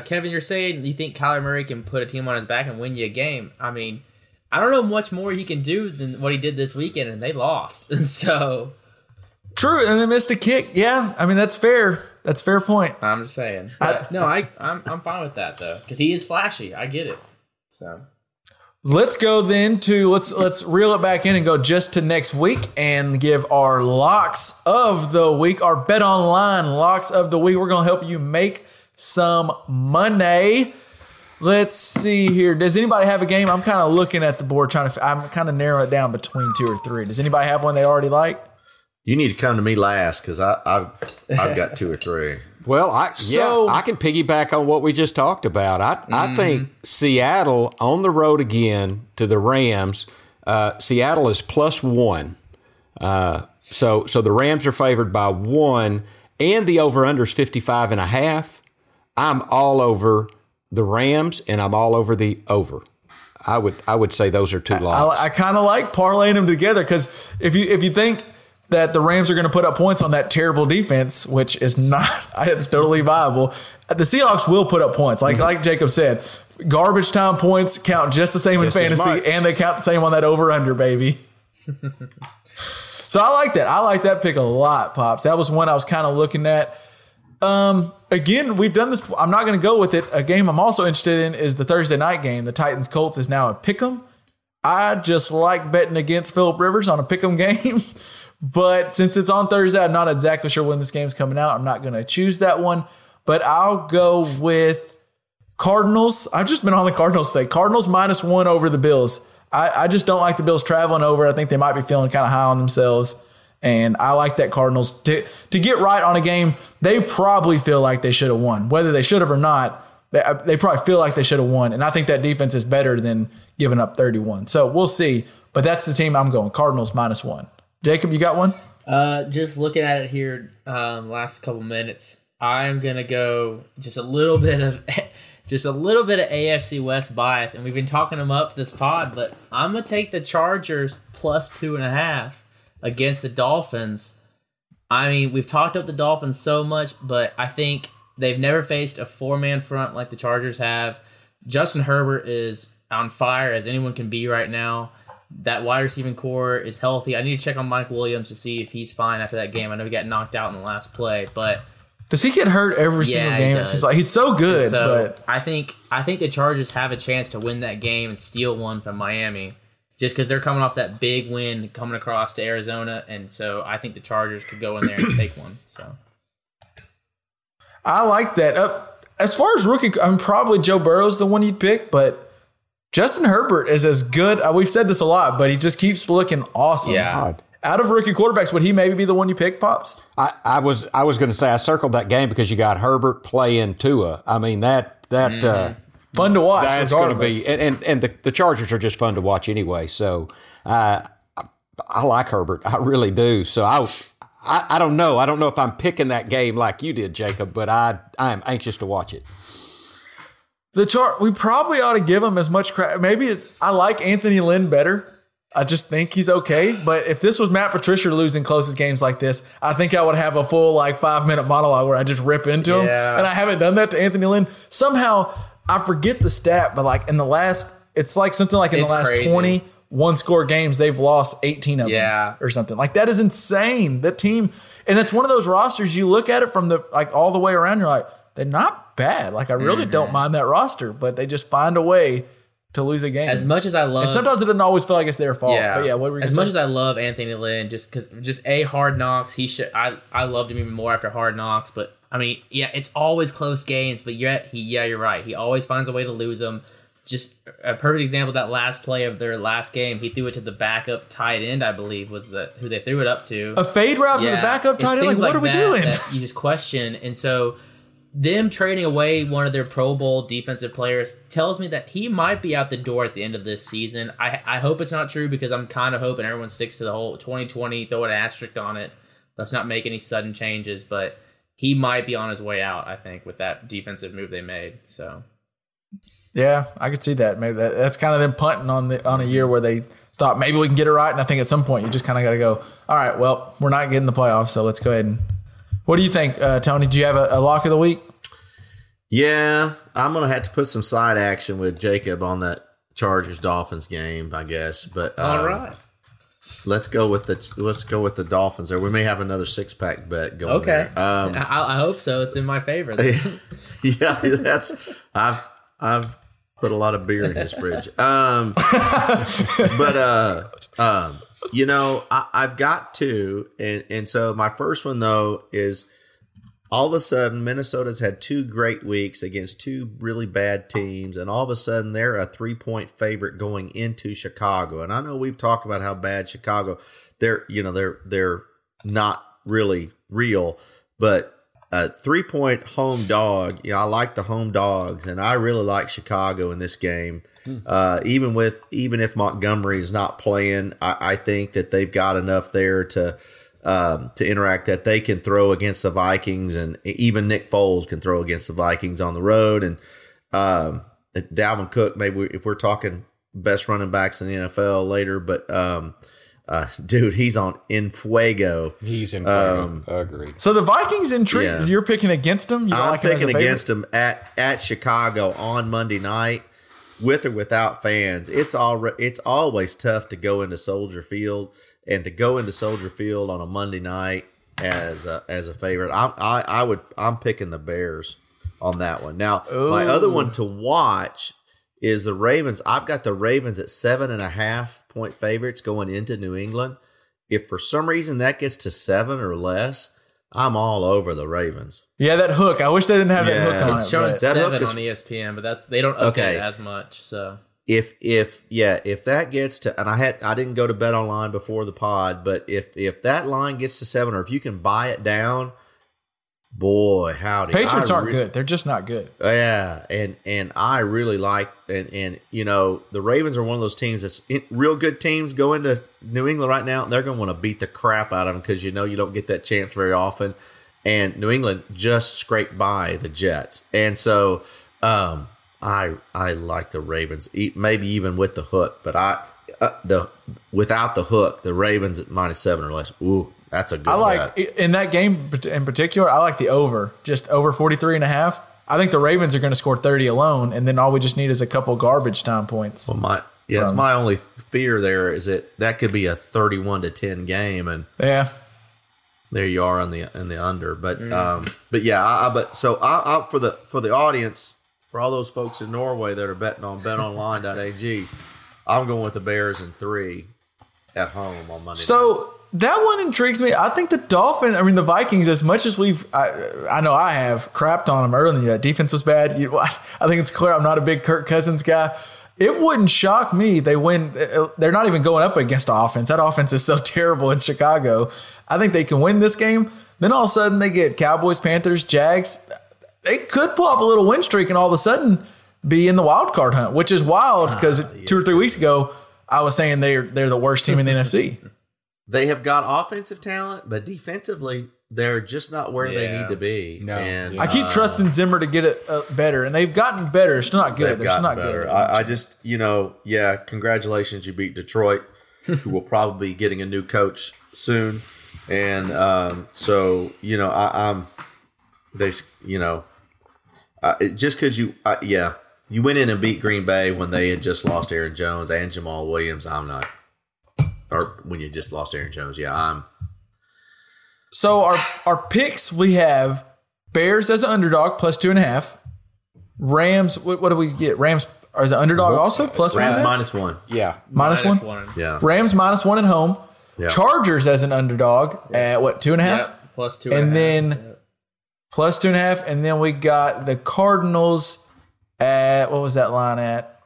Kevin, you're saying you think Kyler Murray can put a team on his back and win you a game. I mean, I don't know much more he can do than what he did this weekend, and they lost. And so, true, and they missed a kick. Yeah, I mean that's fair. That's a fair point. I'm just saying. I'm fine with that though, because he is flashy. I get it. So let's go then to let's reel it back in and go just to next week and give our locks of the week, our Bet Online locks of the week. We're gonna help you make some money. Let's see here. Does anybody have a game? I'm kind of looking at the board, I'm kind of narrowing it down between two or three. Does anybody have one they already like? You need to come to me last because I've got two or three. Well, I can piggyback on what we just talked about. I think Seattle on the road again to the Rams. Seattle is +1, so the Rams are favored by 1, and the over/under is 55.5. I'm all over the Rams, and I'm all over the over. I would say those are two locks. I kind of like parlaying them together because if you think that the Rams are going to put up points on that terrible defense, which is not, it's totally viable, the Seahawks will put up points. Like Jacob said, garbage time points count just the same in fantasy, and they count the same on that over-under, baby. So I like that. I like that pick a lot, Pops. That was one I was kind of looking at. Again, we've done this. I'm not going to go with it. A game I'm also interested in is the Thursday night game. The Titans-Colts is now a pick'em. I just like betting against Phillip Rivers on a pick'em game. But since it's on Thursday, I'm not exactly sure when this game's coming out. I'm not going to choose that one. But I'll go with Cardinals. I've just been on the Cardinals thing. Cardinals -1 over the Bills. I just don't like the Bills traveling over. I think they might be feeling kind of high on themselves. And I like that Cardinals to get right on a game. They probably feel like they should have won, whether they should have or not. They probably feel like they should have won, and I think that defense is better than giving up 31. So we'll see. But that's the team I'm going. Cardinals -1. Jacob, you got one? Just looking at it here, last couple minutes, I'm gonna go just a little bit of AFC West bias, and we've been talking them up this pod, but I'm gonna take the Chargers +2.5. Against the Dolphins. I mean, we've talked up the Dolphins so much, but I think they've never faced a four-man front like the Chargers have. Justin Herbert is on fire as anyone can be right now. That wide receiving core is healthy. I need to check on Mike Williams to see if he's fine after that game. I know he got knocked out in the last play, but does he get hurt every single game? It seems like he's so good. So but I think the Chargers have a chance to win that game and steal one from Miami, just because they're coming off that big win coming across to Arizona, and so I think the Chargers could go in there and take one. So I like that. As far as rookie, I'm probably Joe Burrow's the one you'd pick, but Justin Herbert is as good. We've said this a lot, but he just keeps looking awesome. Yeah. Out of rookie quarterbacks, would he maybe be the one you pick, Pops? I was going to say I circled that game because you got Herbert playing Tua. I mean, that fun to watch. That's going to be, and the Chargers are just fun to watch anyway. So I like Herbert, I really do. So I don't know. I don't know if I'm picking that game like you did, Jacob, but I am anxious to watch it. We probably ought to give him as much credit. Maybe I like Anthony Lynn better. I just think he's okay. But if this was Matt Patricia losing closest games like this, I think I would have a full like 5-minute monologue where I just rip into him. And I haven't done that to Anthony Lynn. Somehow, I forget the stat, but like in the last, it's like something like in it's the last crazy. 20 one-score games, they've lost 18 of them or something. Like that is insane. The team, and it's one of those rosters, you look at it from the like all the way around, you're like, they're not bad. Like I really don't mind that roster, but they just find a way to lose a game. As much as I love... And sometimes it doesn't always feel like it's their fault. Yeah. But yeah, what were you As much say? As I love Anthony Lynn, because Hard Knocks, I loved him even more after Hard Knocks. But, I mean, yeah, it's always close games, but yet, you're right. He always finds a way to lose them. Just a perfect example, that last play of their last game, he threw it to the backup tight end, I believe, was who they threw it up to. A fade route to the backup tight end? Like, what are we doing? That you just question. And so... them trading away one of their Pro Bowl defensive players tells me that he might be out the door at the end of this season. I hope it's not true, because I'm kind of hoping everyone sticks to the whole 2020, throw an asterisk on it. Let's not make any sudden changes, but he might be on his way out, I think, with that defensive move they made. So, yeah, I could see that. Maybe that's kind of them punting on a year where they thought maybe we can get it right. And I think at some point you just kind of got to go, all right, well, we're not getting the playoffs, so let's go ahead and... What do you think, Tony? Do you have a lock of the week? Yeah, I'm going to have to put some side action with Jacob on that Chargers-Dolphins game, I guess. But all right, let's go with the Dolphins. There, we may have another 6-pack bet going. Okay, there. I hope so. It's in my favor. Yeah, that's I've put a lot of beer in his fridge. You know, I've got two, and so my first one, though, is all of a sudden Minnesota's had two great weeks against two really bad teams, and all of a sudden they're a 3-point favorite going into Chicago. And I know we've talked about how bad Chicago, they're not really real, but a 3-point home dog, I like the home dogs, and I really like Chicago in this game. Even if Montgomery is not playing, I think that they've got enough there to interact that they can throw against the Vikings, and even Nick Foles can throw against the Vikings on the road. And Dalvin Cook, maybe if we're talking best running backs in the NFL later, but dude, he's on in fuego. He's in fuego. Agreed. So the Vikings intrigue. Yeah. You're picking against them. I'm picking against them at Chicago on Monday night. With or without fans, it's always tough to go into Soldier Field, and to go into Soldier Field on a Monday night as a favorite. I'm picking the Bears on that one. Now, my other one to watch is the Ravens. I've got the Ravens at 7.5-point favorites going into New England. If for some reason that gets to 7 or less, I'm all over the Ravens. Yeah, that hook. I wish they didn't have that hook on it. It's showing 7 on ESPN, but they don't update it as much. So if that gets to, and I didn't go to BetOnline before the pod, but if that line gets to 7, or if you can buy it down, boy, howdy. Patriots aren't good. They're just not good. Yeah, and I really like, and you know, the Ravens are one of those teams that's real good teams go into New England right now, they're going to want to beat the crap out of them, because you know you don't get that chance very often. And New England just scraped by the Jets. And so I like the Ravens, maybe even with the hook. But without the hook, the Ravens at -7 or less. Ooh, that's a good one. I like bet. In that game in particular, I like the over, just over 43.5. I think the Ravens are going to score 30 alone, and then all we just need is a couple garbage time points. Well, it's my only fear there is that could be a 31-10 game, and there you are on the under. But for the audience, for all those folks in Norway that are betting on BetOnline.ag, I'm going with the Bears in 3 at home on Monday. So that one intrigues me. I think the Dolphins, I mean the Vikings, as much as I know I have crapped on them early in the year. That defense was bad. I think it's clear I'm not a big Kirk Cousins guy. It wouldn't shock me they win. They're not even going up against offense. That offense is so terrible in Chicago. I think they can win this game. Then all of a sudden they get Cowboys, Panthers, Jags. They could pull off a little win streak and all of a sudden be in the wild card hunt, which is wild because 2 or 3 weeks ago I was saying they're the worst team in the NFC. They have got offensive talent, but defensively they're just not where they need to be. No. And I keep trusting Zimmer to get it better, and they've gotten better. It's not good. They're still not good. I just, congratulations, you beat Detroit. who will probably be getting a new coach soon. And so, you know, you went in and beat Green Bay when they had just lost Aaron Jones and Jamal Williams. So our picks, we have Bears as an underdog plus 2.5. Rams, what do we get? Rams as an underdog also plus Rams -1. Yeah, minus one. Yeah, Rams -1 at home. Yeah. Chargers as an underdog at what, 2.5? Yeah, plus 2.5. And then plus 2.5, and then we got the Cardinals at, what was that line at?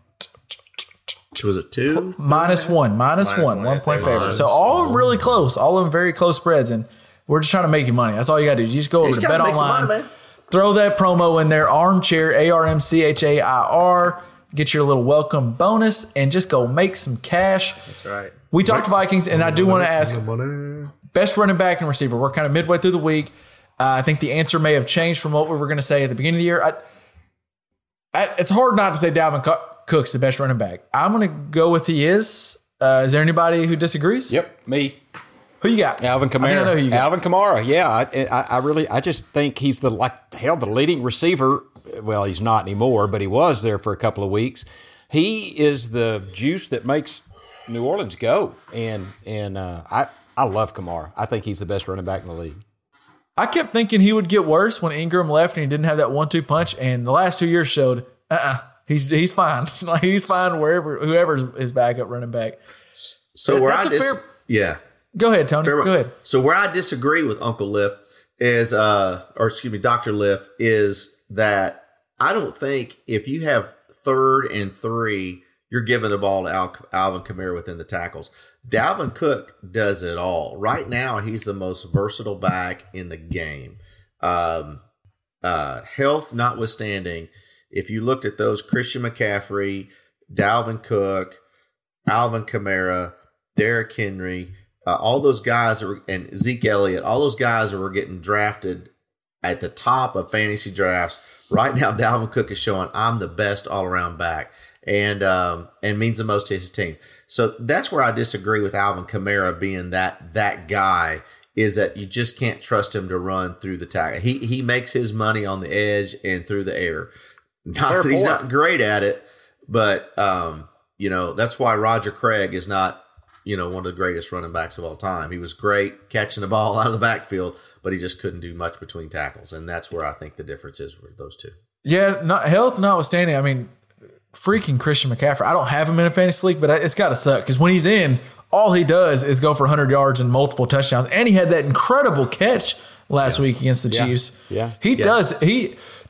Was it 2? Minus one, 1 point favorite. So all of them really close. All of them very close spreads, and we're just trying to make you money. That's all you got to do. You just go over to BetOnline, throw that promo in there, armchair, ARMCHAIR, get your little welcome bonus, and just go make some cash. That's right. We talked Vikings, and I do want to ask, best running back and receiver. We're kind of midway through the week. I think the answer may have changed from what we were going to say at the beginning of the year. It's hard not to say Dalvin Cook's the best running back. I'm going to go with he is. Is there anybody who disagrees? Yep, me. Who you got? Alvin Kamara. I know who you got. Yeah, I just think he's the leading receiver. Well, he's not anymore, but he was there for a couple of weeks. He is the juice that makes New Orleans go, and I love Kamara. I think he's the best running back in the league. I kept thinking he would get worse when Ingram left and he didn't have that 1-2 punch, and the last 2 years showed he's fine. Like, he's fine wherever whoever's his backup running back. So where go ahead, Tony. Go ahead. So where I disagree with Uncle Liff is, Dr. Liff, is that I don't think if you have 3rd and 3, you're giving the ball to Alvin Kamara within the tackles. Dalvin Cook does it all. Right now, he's the most versatile back in the game. Health notwithstanding, if you looked at those, Christian McCaffrey, Dalvin Cook, Alvin Kamara, Derrick Henry, all those guys and Zeke Elliott, all those guys that were getting drafted at the top of fantasy drafts. Right now, Dalvin Cook is showing I'm the best all-around back and means the most to his team. So that's where I disagree with Alvin Kamara being that guy, is that you just can't trust him to run through the tackle. He makes his money on the edge and through the air. Not that he's not great at it, but that's why Roger Craig is not, one of the greatest running backs of all time. He was great catching the ball out of the backfield, but he just couldn't do much between tackles, and that's where I think the difference is with those two. Yeah, health notwithstanding, I mean, freaking Christian McCaffrey. I don't have him in a fantasy league, but it's got to suck because when he's in, all he does is go for 100 yards and multiple touchdowns. And he had that incredible catch last week against the Chiefs. Yeah, he does.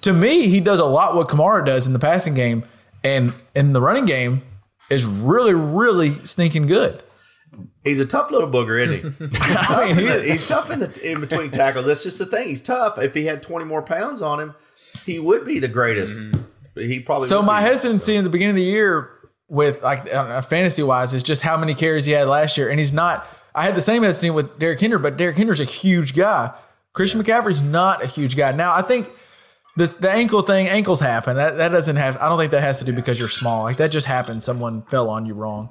To me, he does a lot what Kamara does in the passing game, and in the running game is really, really sneaking good. He's a tough little booger, isn't he? He's tough in between tackles. That's just the thing. He's tough. If he had 20 more pounds on him, he would be the greatest. Mm-hmm. He probably hesitancy in the beginning of the year with fantasy wise is just how many carries he had last year, and he's not. I had the same hesitancy with Derrick Henry, but Derrick Henry's a huge guy. Christian McCaffrey's not a huge guy. Now I think the ankle thing, ankles happen. That doesn't have. I don't think that has to do because you're small. Like that just happens. Someone fell on you wrong.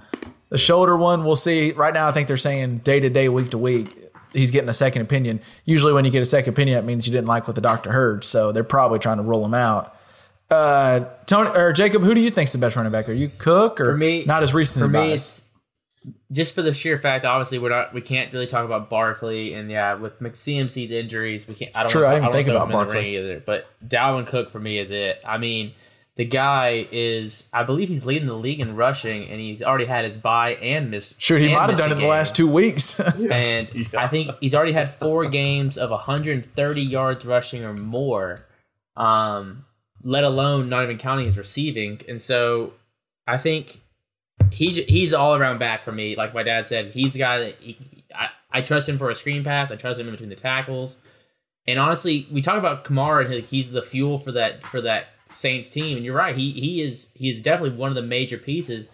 The shoulder one, we'll see. Right now, I think they're saying day to day, week to week. He's getting a second opinion. Usually, when you get a second opinion, that means you didn't like what the doctor heard. So they're probably trying to rule him out. Tony or Jacob, who do you think's the best running back? Are you Cook or for me? Not as recent. For me, it's just for the sheer fact. Obviously, we can't really talk about Barkley, and with CMC's injuries, we can't. I don't think about Barkley either. But Dalvin Cook for me is it. I mean, the guy is. I believe he's leading the league in rushing, and he's already had his bye and missed. Sure, he might have done it the last 2 weeks. I think he's already had 4 games of 130 yards rushing or more. Let alone not even counting his receiving. And so I think he's all around back for me. Like my dad said, he's the guy that I trust him for a screen pass. I trust him in between the tackles. And honestly, we talk about Kamara and he's the fuel for that Saints team. And you're right. He is definitely one of the major pieces,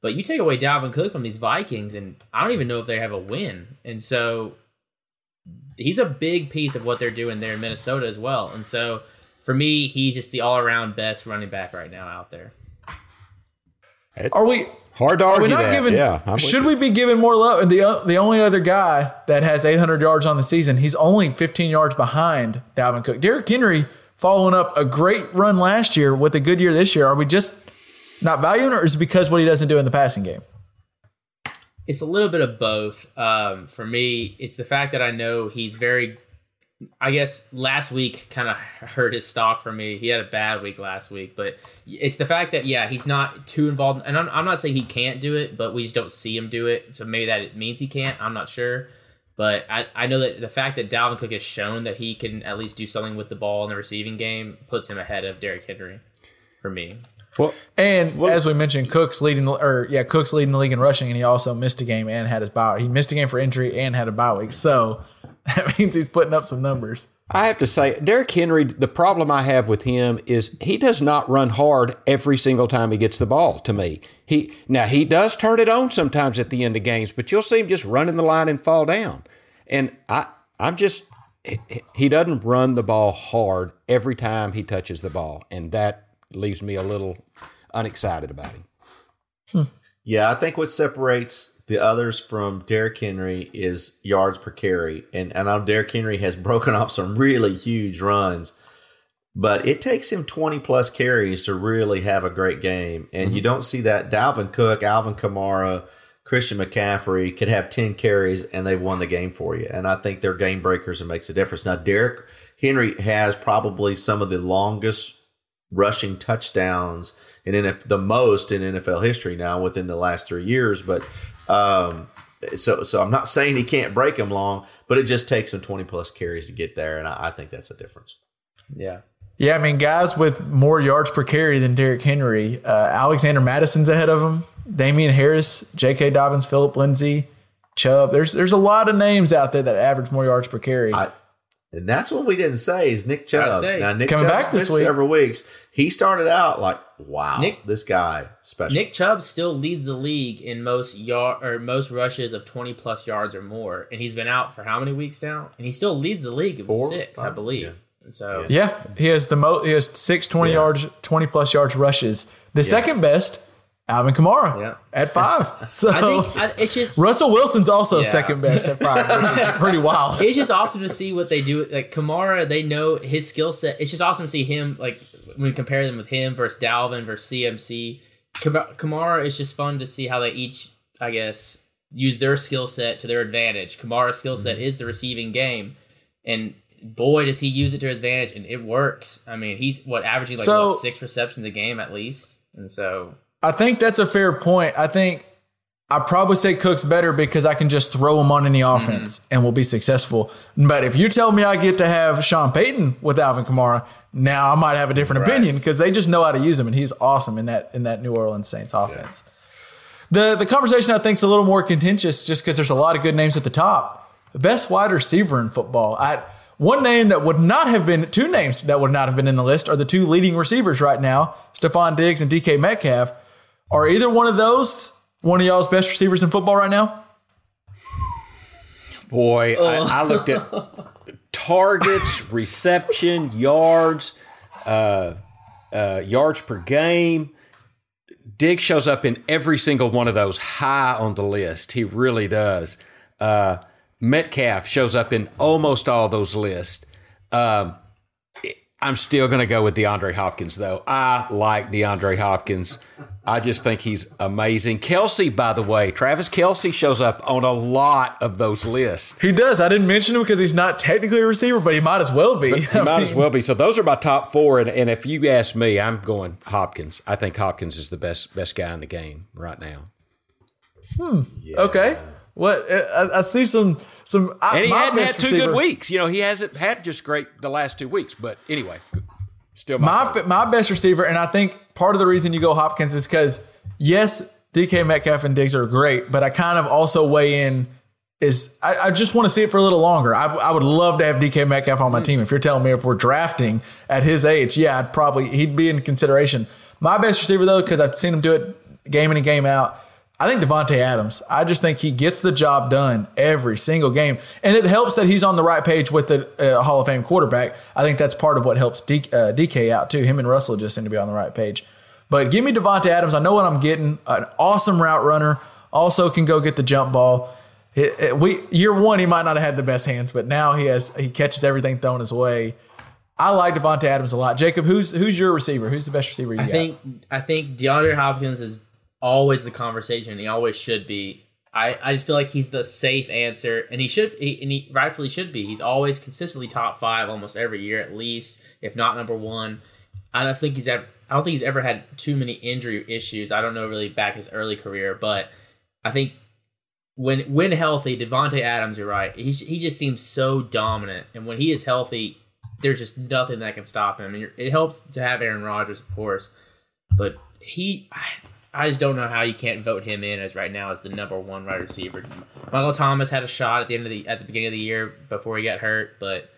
but you take away Dalvin Cook from these Vikings and I don't even know if they have a win. And so he's a big piece of what they're doing there in Minnesota as well. And so, for me, he's just the all-around best running back right now out there. Are we hard to argue? Should we be giving more love? And the only other guy that has 800 yards on the season, he's only 15 yards behind Dalvin Cook. Derrick Henry following up a great run last year with a good year this year. Are we just not valuing it, or is it because what he doesn't do in the passing game? It's a little bit of both. For me, it's the fact that I know he's very, I guess last week kind of hurt his stock for me. He had a bad week last week, but it's the fact that, yeah, he's not too involved. And I'm not saying he can't do it, but we just don't see him do it. So maybe that it means he can't. I'm not sure. But I know that the fact that Dalvin Cook has shown that he can at least do something with the ball in the receiving game puts him ahead of Derrick Henry for me. Well, as we mentioned, Cook's leading the league in rushing, and he also missed a game and had his bye. He missed a game for injury and had a bye week, so that means he's putting up some numbers. I have to say, Derrick Henry, the problem I have with him is he does not run hard every single time he gets the ball to me. He does turn it on sometimes at the end of games, but you'll see him just running the line and fall down. And he doesn't run the ball hard every time he touches the ball, and that leaves me a little unexcited about him. Yeah, I think what separates the others from Derrick Henry is yards per carry. And I know Derrick Henry has broken off some really huge runs, but it takes him 20-plus carries to really have a great game. And you don't see that. Dalvin Cook, Alvin Kamara, Christian McCaffrey could have 10 carries, and they've won the game for you. And I think they're game breakers and makes a difference. Now, Derrick Henry has probably some of the longest rushing touchdowns the most in NFL history now within the last 3 years. But so I'm not saying he can't break them long, but it just takes him 20-plus carries to get there, and I think that's a difference. Yeah. Yeah, I mean, guys with more yards per carry than Derrick Henry, Alexander Madison's ahead of him, Damian Harris, J.K. Dobbins, Phillip Lindsay, Chubb. There's a lot of names out there that average more yards per carry. And that's what we didn't say is Nick Chubb. Now, Nick Chubb's back this week. Several weeks. He started out like, wow, this guy special. Nick Chubb still leads the league in most rushes of 20-plus yards or more, and he's been out for how many weeks now? And he still leads the league of 6, I believe. Yeah. So he has he has six 20-plus yards rushes. The second best, Alvin Kamara at 5. So it's just Russell Wilson's also second best at 5, which is pretty wild. It's just awesome to see what they do. Like Kamara, they know his skill set. It's just awesome to see him, like when we compare them with him versus Dalvin versus CMC. Kamara is just fun to see how they each, I guess, use their skill set to their advantage. Kamara's skill set is the receiving game. And boy, does he use it to his advantage, and it works. I mean, he's averaging 6 receptions a game at least. And so I think that's a fair point. I think I probably say Cook's better because I can just throw him on any offense and we'll be successful. But if you tell me I get to have Sean Payton with Alvin Kamara, now I might have a different opinion because they just know how to use him, and he's awesome in that New Orleans Saints offense. Yeah. The conversation I think is a little more contentious just because there's a lot of good names at the top. The best wide receiver in football. Two names that would not have been in the list are the two leading receivers right now, Stephon Diggs and DK Metcalf. Are either one of those one of y'all's best receivers in football right now? Boy, I looked at targets, reception, yards, yards per game. Diggs shows up in every single one of those high on the list. He really does. Metcalf shows up in almost all those lists. I'm still going to go with DeAndre Hopkins, though. I like DeAndre Hopkins. I just think he's amazing. Kelce, by the way, Travis Kelce shows up on a lot of those lists. He does. I didn't mention him because he's not technically a receiver, but he might as well be. So those are my top four. And if you ask me, I'm going Hopkins. I think Hopkins is the best guy in the game right now. Yeah. Okay. What I see some and he hadn't had two good weeks. You know, he hasn't had just great the last 2 weeks. But anyway, still my best receiver, and I think part of the reason you go Hopkins is because yes, DK Metcalf and Diggs are great, but I kind of also weigh in is I just want to see it for a little longer. I would love to have DK Metcalf on my team. If you're telling me if we're drafting at his age, he'd be in consideration. My best receiver though, because I've seen him do it game in and game out. I think Devontae Adams. I just think he gets the job done every single game. And it helps that he's on the right page with the Hall of Fame quarterback. I think that's part of what helps DK out, too. Him and Russell just seem to be on the right page. But give me Devonta Adams. I know what I'm getting. An awesome route runner. Also can go get the jump ball. Year one, he might not have had the best hands, but now he catches everything thrown his way. I like Devonta Adams a lot. Jacob, who's your receiver? Who's the best receiver you got? I think DeAndre Hopkins is always the conversation. He always should be. I just feel like he's the safe answer, and he rightfully should be. He's always consistently top five almost every year, at least, if not number one. I don't think he's ever had too many injury issues. I don't know really back his early career, but I think when healthy, Devonta Adams, you're right. He just seems so dominant, and when he is healthy, there's just nothing that can stop him. And it helps to have Aaron Rodgers, of course, but I just don't know how you can't vote him in as right now as the number one wide receiver. Michael Thomas had a shot at the beginning of the year before he got hurt, but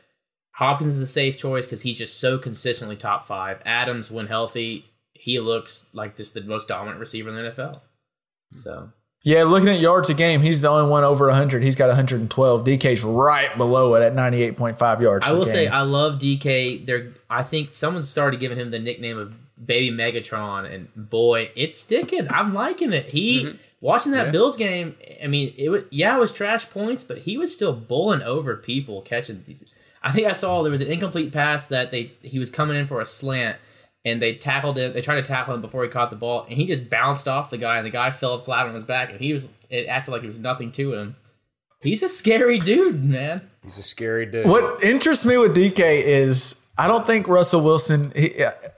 Hopkins is a safe choice because he's just so consistently top five. Adams, when healthy, he looks like just the most dominant receiver in the NFL. So yeah, looking at yards a game, he's the only one over 100. He's got 112. DK's right below it at 98.5 yards. I will say I love DK. I think someone's started giving him the nickname of Baby Megatron, and boy, it's sticking. I'm liking it. Watching that Bills game, I mean, it was trash points, but he was still bowling over people catching these. I think I saw there was an incomplete pass that he was coming in for a slant, and they tackled him. They tried to tackle him before he caught the ball, and he just bounced off the guy, and the guy fell flat on his back, and it acted like it was nothing to him. He's a scary dude, man. He's a scary dude. What interests me with DK is I don't think Russell Wilson,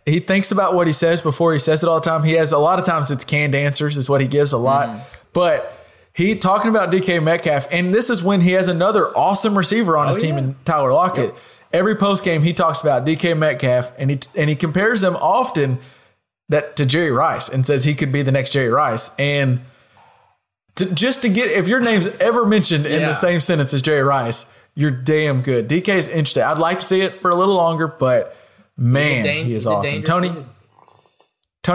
he thinks about what he says before he says it all the time. He has a lot of times it's canned answers is what he gives a lot. But he talking about DK Metcalf, and this is when he has another awesome receiver on his team in Tyler Lockett. Yep. Every post game he talks about DK Metcalf, and he compares them often to Jerry Rice and says he could be the next Jerry Rice. And if your name's ever mentioned in the same sentence as Jerry Rice, you're damn good. DK is interesting. I'd like to see it for a little longer, but man, he is awesome. Tony,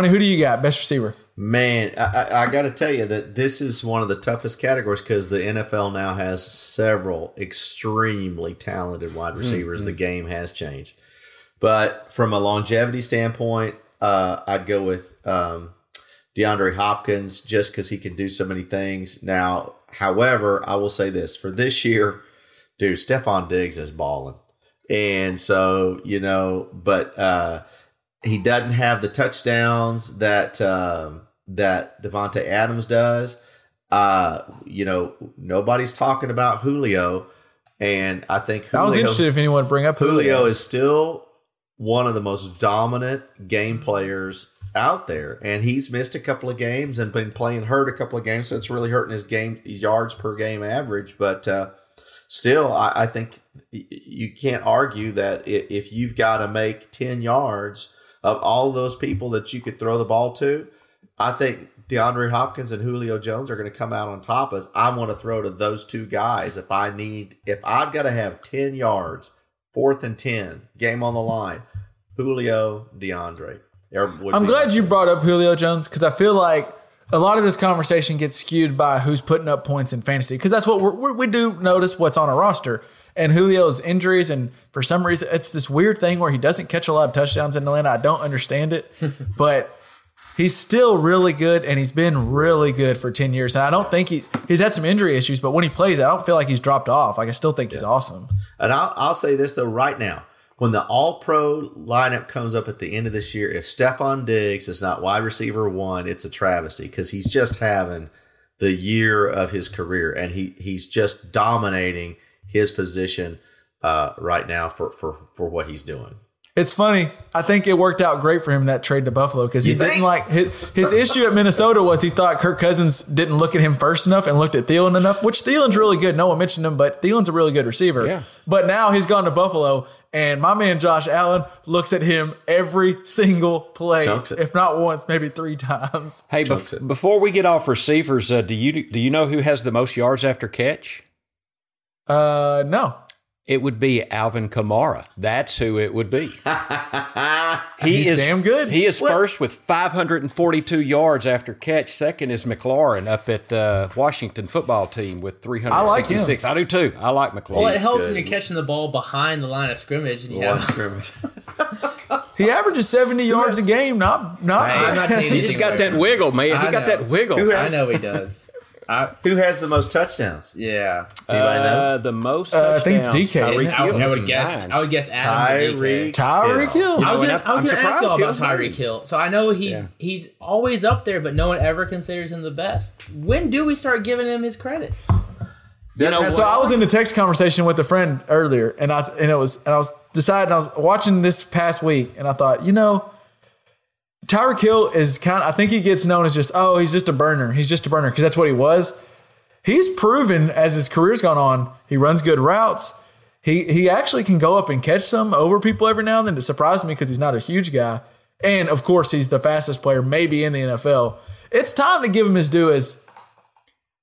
who do you got? Best receiver. Man, I got to tell you that this is one of the toughest categories because the NFL now has several extremely talented wide receivers. Mm-hmm. The game has changed. But from a longevity standpoint, I'd go with DeAndre Hopkins just because he can do so many things. Now, however, I will say this. For this year, dude, Stephon Diggs is balling. And so, but he doesn't have the touchdowns that Devonta Adams does. Nobody's talking about Julio. And I think Julio – I was interested if anyone would bring up Julio is still one of the most dominant game players out there. And he's missed a couple of games and been playing hurt a couple of games. So it's really hurting his yards per game average. But still, I think you can't argue that if you've got to make 10 yards of all those people that you could throw the ball to, I think DeAndre Hopkins and Julio Jones are going to come out on top as I want to throw to those two guys. If I've got to have 10 yards, 4th and 10, game on the line, Julio, DeAndre. I'm glad you brought up Julio Jones because I feel like a lot of this conversation gets skewed by who's putting up points in fantasy because that's what we do notice what's on our roster. And Julio's injuries, and for some reason, it's this weird thing where he doesn't catch a lot of touchdowns in Atlanta. I don't understand it, but he's still really good, and he's been really good for 10 years. And I don't think he's had some injury issues, but when he plays, I don't feel like he's dropped off. Like I still think he's awesome. And I'll say this, though, right now. When the all-pro lineup comes up at the end of this year, if Stephon Diggs is not wide receiver one, it's a travesty because he's just having the year of his career, and he's just dominating his position right now for what he's doing. It's funny. I think it worked out great for him, that trade to Buffalo, because didn't like his issue at Minnesota was he thought Kirk Cousins didn't look at him first enough and looked at Thielen enough, which Thielen's really good. No one mentioned him, but Thielen's a really good receiver. Yeah. But now he's gone to Buffalo, and my man Josh Allen looks at him every single play, if not once, maybe 3 times. Hey, before we get off receivers, do you know who has the most yards after catch? No. It would be Alvin Kamara. That's who it would be. He's damn good. He is first with 542 yards after catch. Second is McLaurin up at Washington football team with 366. I do too. I like McLaurin. Well, it helps when you're catching the ball behind the line of scrimmage. And you have scrimmage. He averages 70 yards a game. Not he just got that wiggle, man. He got that wiggle. I know he does. Who has the most touchdowns? Yeah. Anybody know? The most touchdowns? I think it's DK. I would guess Adams or DK. Tyreek Hill. You know, I was going to ask y'all about Tyreek Hill. So I know he's always up there, but no one ever considers him the best. When do we start giving him his credit? So I was in a text conversation with a friend earlier, I was watching this past week, and I thought, Tyreek Hill is I think he gets known as he's just a burner. He's just a burner because that's what he was. He's proven as his career's gone on, he runs good routes. He actually can go up and catch some over people every now and then. It surprised me because he's not a huge guy. And, of course, he's the fastest player maybe in the NFL. It's time to give him his due as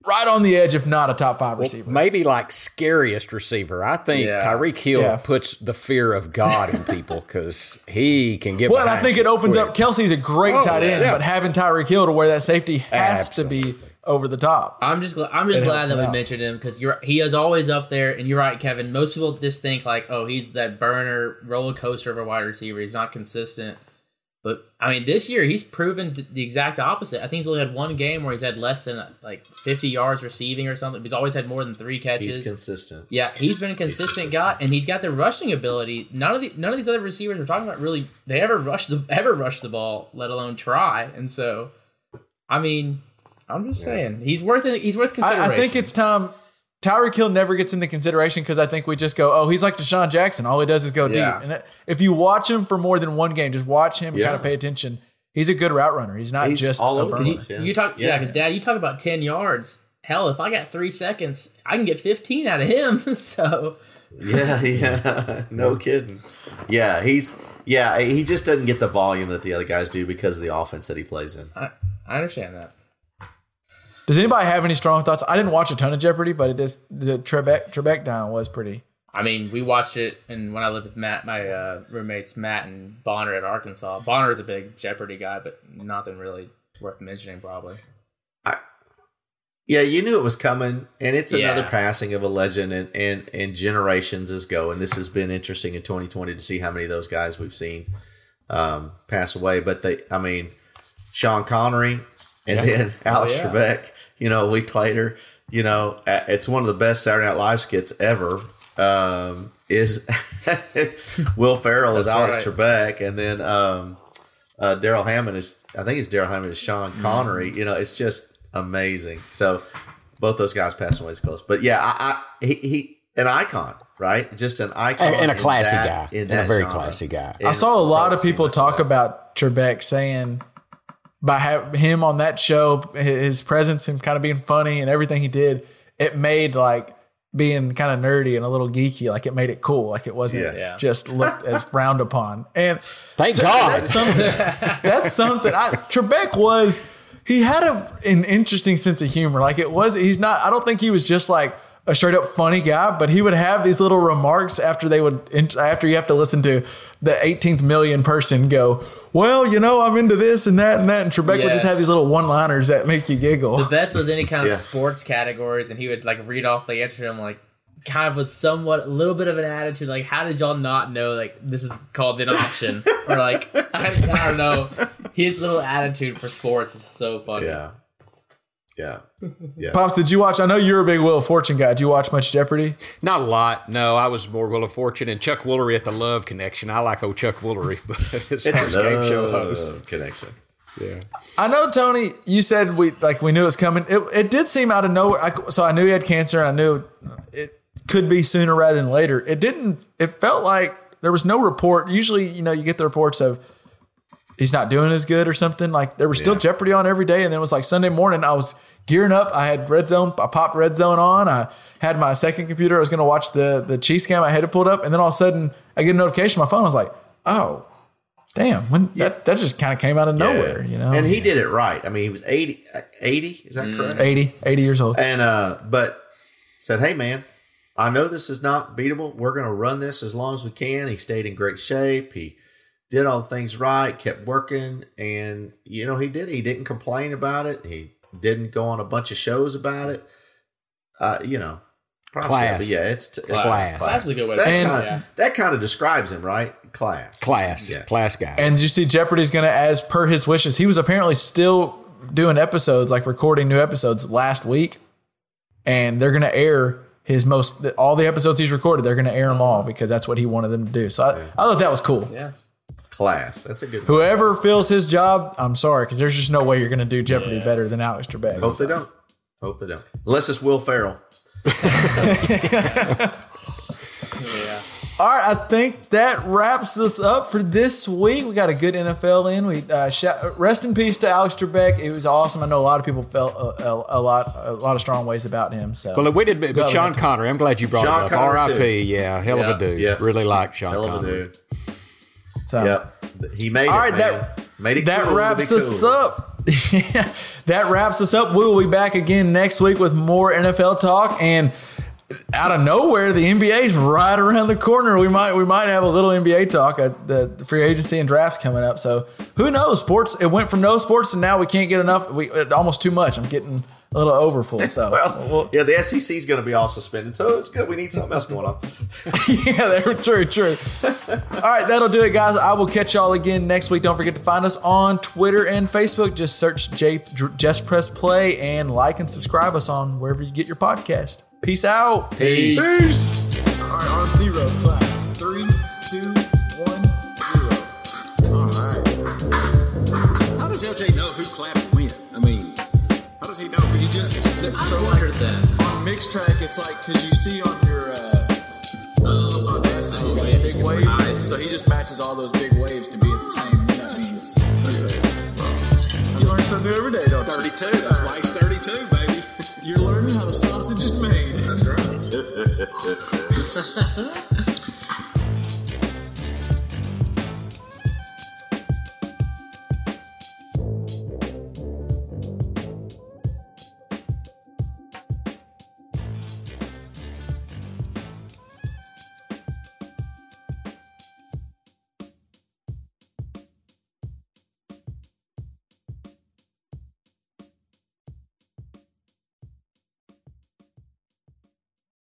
right on the edge, if not a top five receiver. Well, maybe like scariest receiver. I think Tyreek Hill puts the fear of God in people because he can get behind. Well, I think it opens up. Kelsey's a great tight end, but having Tyreek Hill to where that safety has to be over the top. I'm just glad that we mentioned him because he is always up there. And you're right, Kevin. Most people just think like, oh, he's that burner roller coaster of a wide receiver. He's not consistent. But, I mean, this year he's proven the exact opposite. I think he's only had one game where he's had less than, 50 yards receiving or something. He's always had more than three catches. He's consistent. Yeah, he's been a consistent guy, and he's got the rushing ability. None of these other receivers we're talking about really, they ever rush the ball, let alone try. And so, I mean, I'm just saying, he's worth consideration. I think it's time. Tyreek Hill never gets into consideration because I think we just go, he's like Deshaun Jackson. All he does is go deep. And if you watch him for more than one game, just watch him and kind of pay attention. He's a good route runner. He's not just all over the place. Dad, you talk about 10 yards. Hell, if I got 3 seconds, I can get 15 out of him. So. Yeah. No kidding. Yeah, he just doesn't get the volume that the other guys do because of the offense that he plays in. I understand that. Does anybody have any strong thoughts? I didn't watch a ton of Jeopardy, but the Trebek down was pretty. I mean, we watched it, and when I lived with Matt, my roommates Matt and Bonner at Arkansas. Bonner's a big Jeopardy guy, but nothing really worth mentioning, probably. You knew it was coming, and it's another passing of a legend, and generations as go. And this has been interesting in 2020 to see how many of those guys we've seen pass away. But Sean Connery. And then Alex Trebek, a week later, it's one of the best Saturday Night Live skits ever. Is Will Ferrell is Alex Trebek, and then Daryl Hammond is Sean Connery. It's just amazing. So both those guys passed away as close, but he an icon, right? Just an icon and a classy guy, and a very classy guy. I saw a lot of people talk about Trebek saying. By him on that show, his presence, him kind of being funny and everything he did, it made being kind of nerdy and a little geeky, it made it cool. It wasn't just looked as frowned upon. And thank God. That's something. That's something. Trebek was, he had an interesting sense of humor. I don't think he was just a straight up funny guy, but he would have these little remarks after you have to listen to the 18th million person go, well, I'm into this and that. And Trebek would just have these little one-liners that make you giggle. The best was any kind of sports categories, and he would read off the answer to them kind of with somewhat a little bit of an attitude. How did y'all not know this is called an option? Or I don't know. His little attitude for sports was so funny. Yeah. Pops, did you watch? I know you're a big Wheel of Fortune guy. Did you watch much Jeopardy? Not a lot. No, I was more Wheel of Fortune and Chuck Woolery at the Love Connection. I like old Chuck Woolery, but it's our game show host. Connection. Yeah. I know, Tony. You said we knew it was coming. It did seem out of nowhere. So I knew he had cancer. I knew it could be sooner rather than later. It didn't. It felt like there was no report. Usually, you get the reports of. He's not doing as good or something. There was still Jeopardy on every day. And then it was Sunday morning. I was gearing up. I had Red Zone. I popped Red Zone on. I had my second computer. I was going to watch the Chiefs game. I had it pulled up. And then all of a sudden I get a notification on my phone. I was like, oh, damn. That just kind of came out of nowhere, And he did it right. I mean, he was 80. Is that correct? 80 years old. And, but said, hey man, I know this is not beatable. We're going to run this as long as we can. He stayed in great shape. He did all things right, kept working, and, he did. He didn't complain about it. He didn't go on a bunch of shows about it. Class. Yeah, it's class. That's a good way to put it. That kind of describes him, right? Class. Yeah. Class guy. And you see Jeopardy's going to, as per his wishes, he was apparently still doing episodes, like recording new episodes last week. And they're going to air all the episodes he's recorded, they're going to air them all because that's what he wanted them to do. So I thought that was cool. Yeah. Class. That's a good one. Whoever fills his job, I'm sorry, because there's just no way you're going to do Jeopardy better than Alex Trebek. Hope they don't. Unless it's Will Ferrell. Yeah. All right, I think that wraps us up for this week. We got a good NFL in. We rest in peace to Alex Trebek. It was awesome. I know a lot of people felt a lot of strong ways about him. So, well, we did, but Sean Connery. I'm glad you brought him up. R.I.P. Yeah, hell of a dude. Yeah. Really like Sean Connery. Hell of a dude. So, yep. He made it. All right, that wraps us up. Yeah, that wraps us up. We will be back again next week with more NFL talk. And out of nowhere, the NBA is right around the corner. We might have a little NBA talk. The free agency and drafts coming up. So who knows? Sports. It went from no sports, and now we can't get enough. Almost too much. I'm getting a little overfull. So the SEC is going to be all suspended. So it's good. We need something else going on. Yeah, they were true. All right, that'll do it, guys. I will catch y'all again next week. Don't forget to find us on Twitter and Facebook. Just search Just Press Play and like and subscribe us on wherever you get your podcast. Peace out. Peace. All right, on zero, clap. 3, 2, 1, 0. All right. How does LJ know who clapped when? I mean, how does he know? He just heard that. On Mixtrack, it's like, because you see on your podcast, you got a big wave. Nice. So he just matches all those big waves to be at the same, beats. Okay. You learn something new every day, don't you? 32. That's why he's 32, baby. You're learning how the sausage is made. That's right.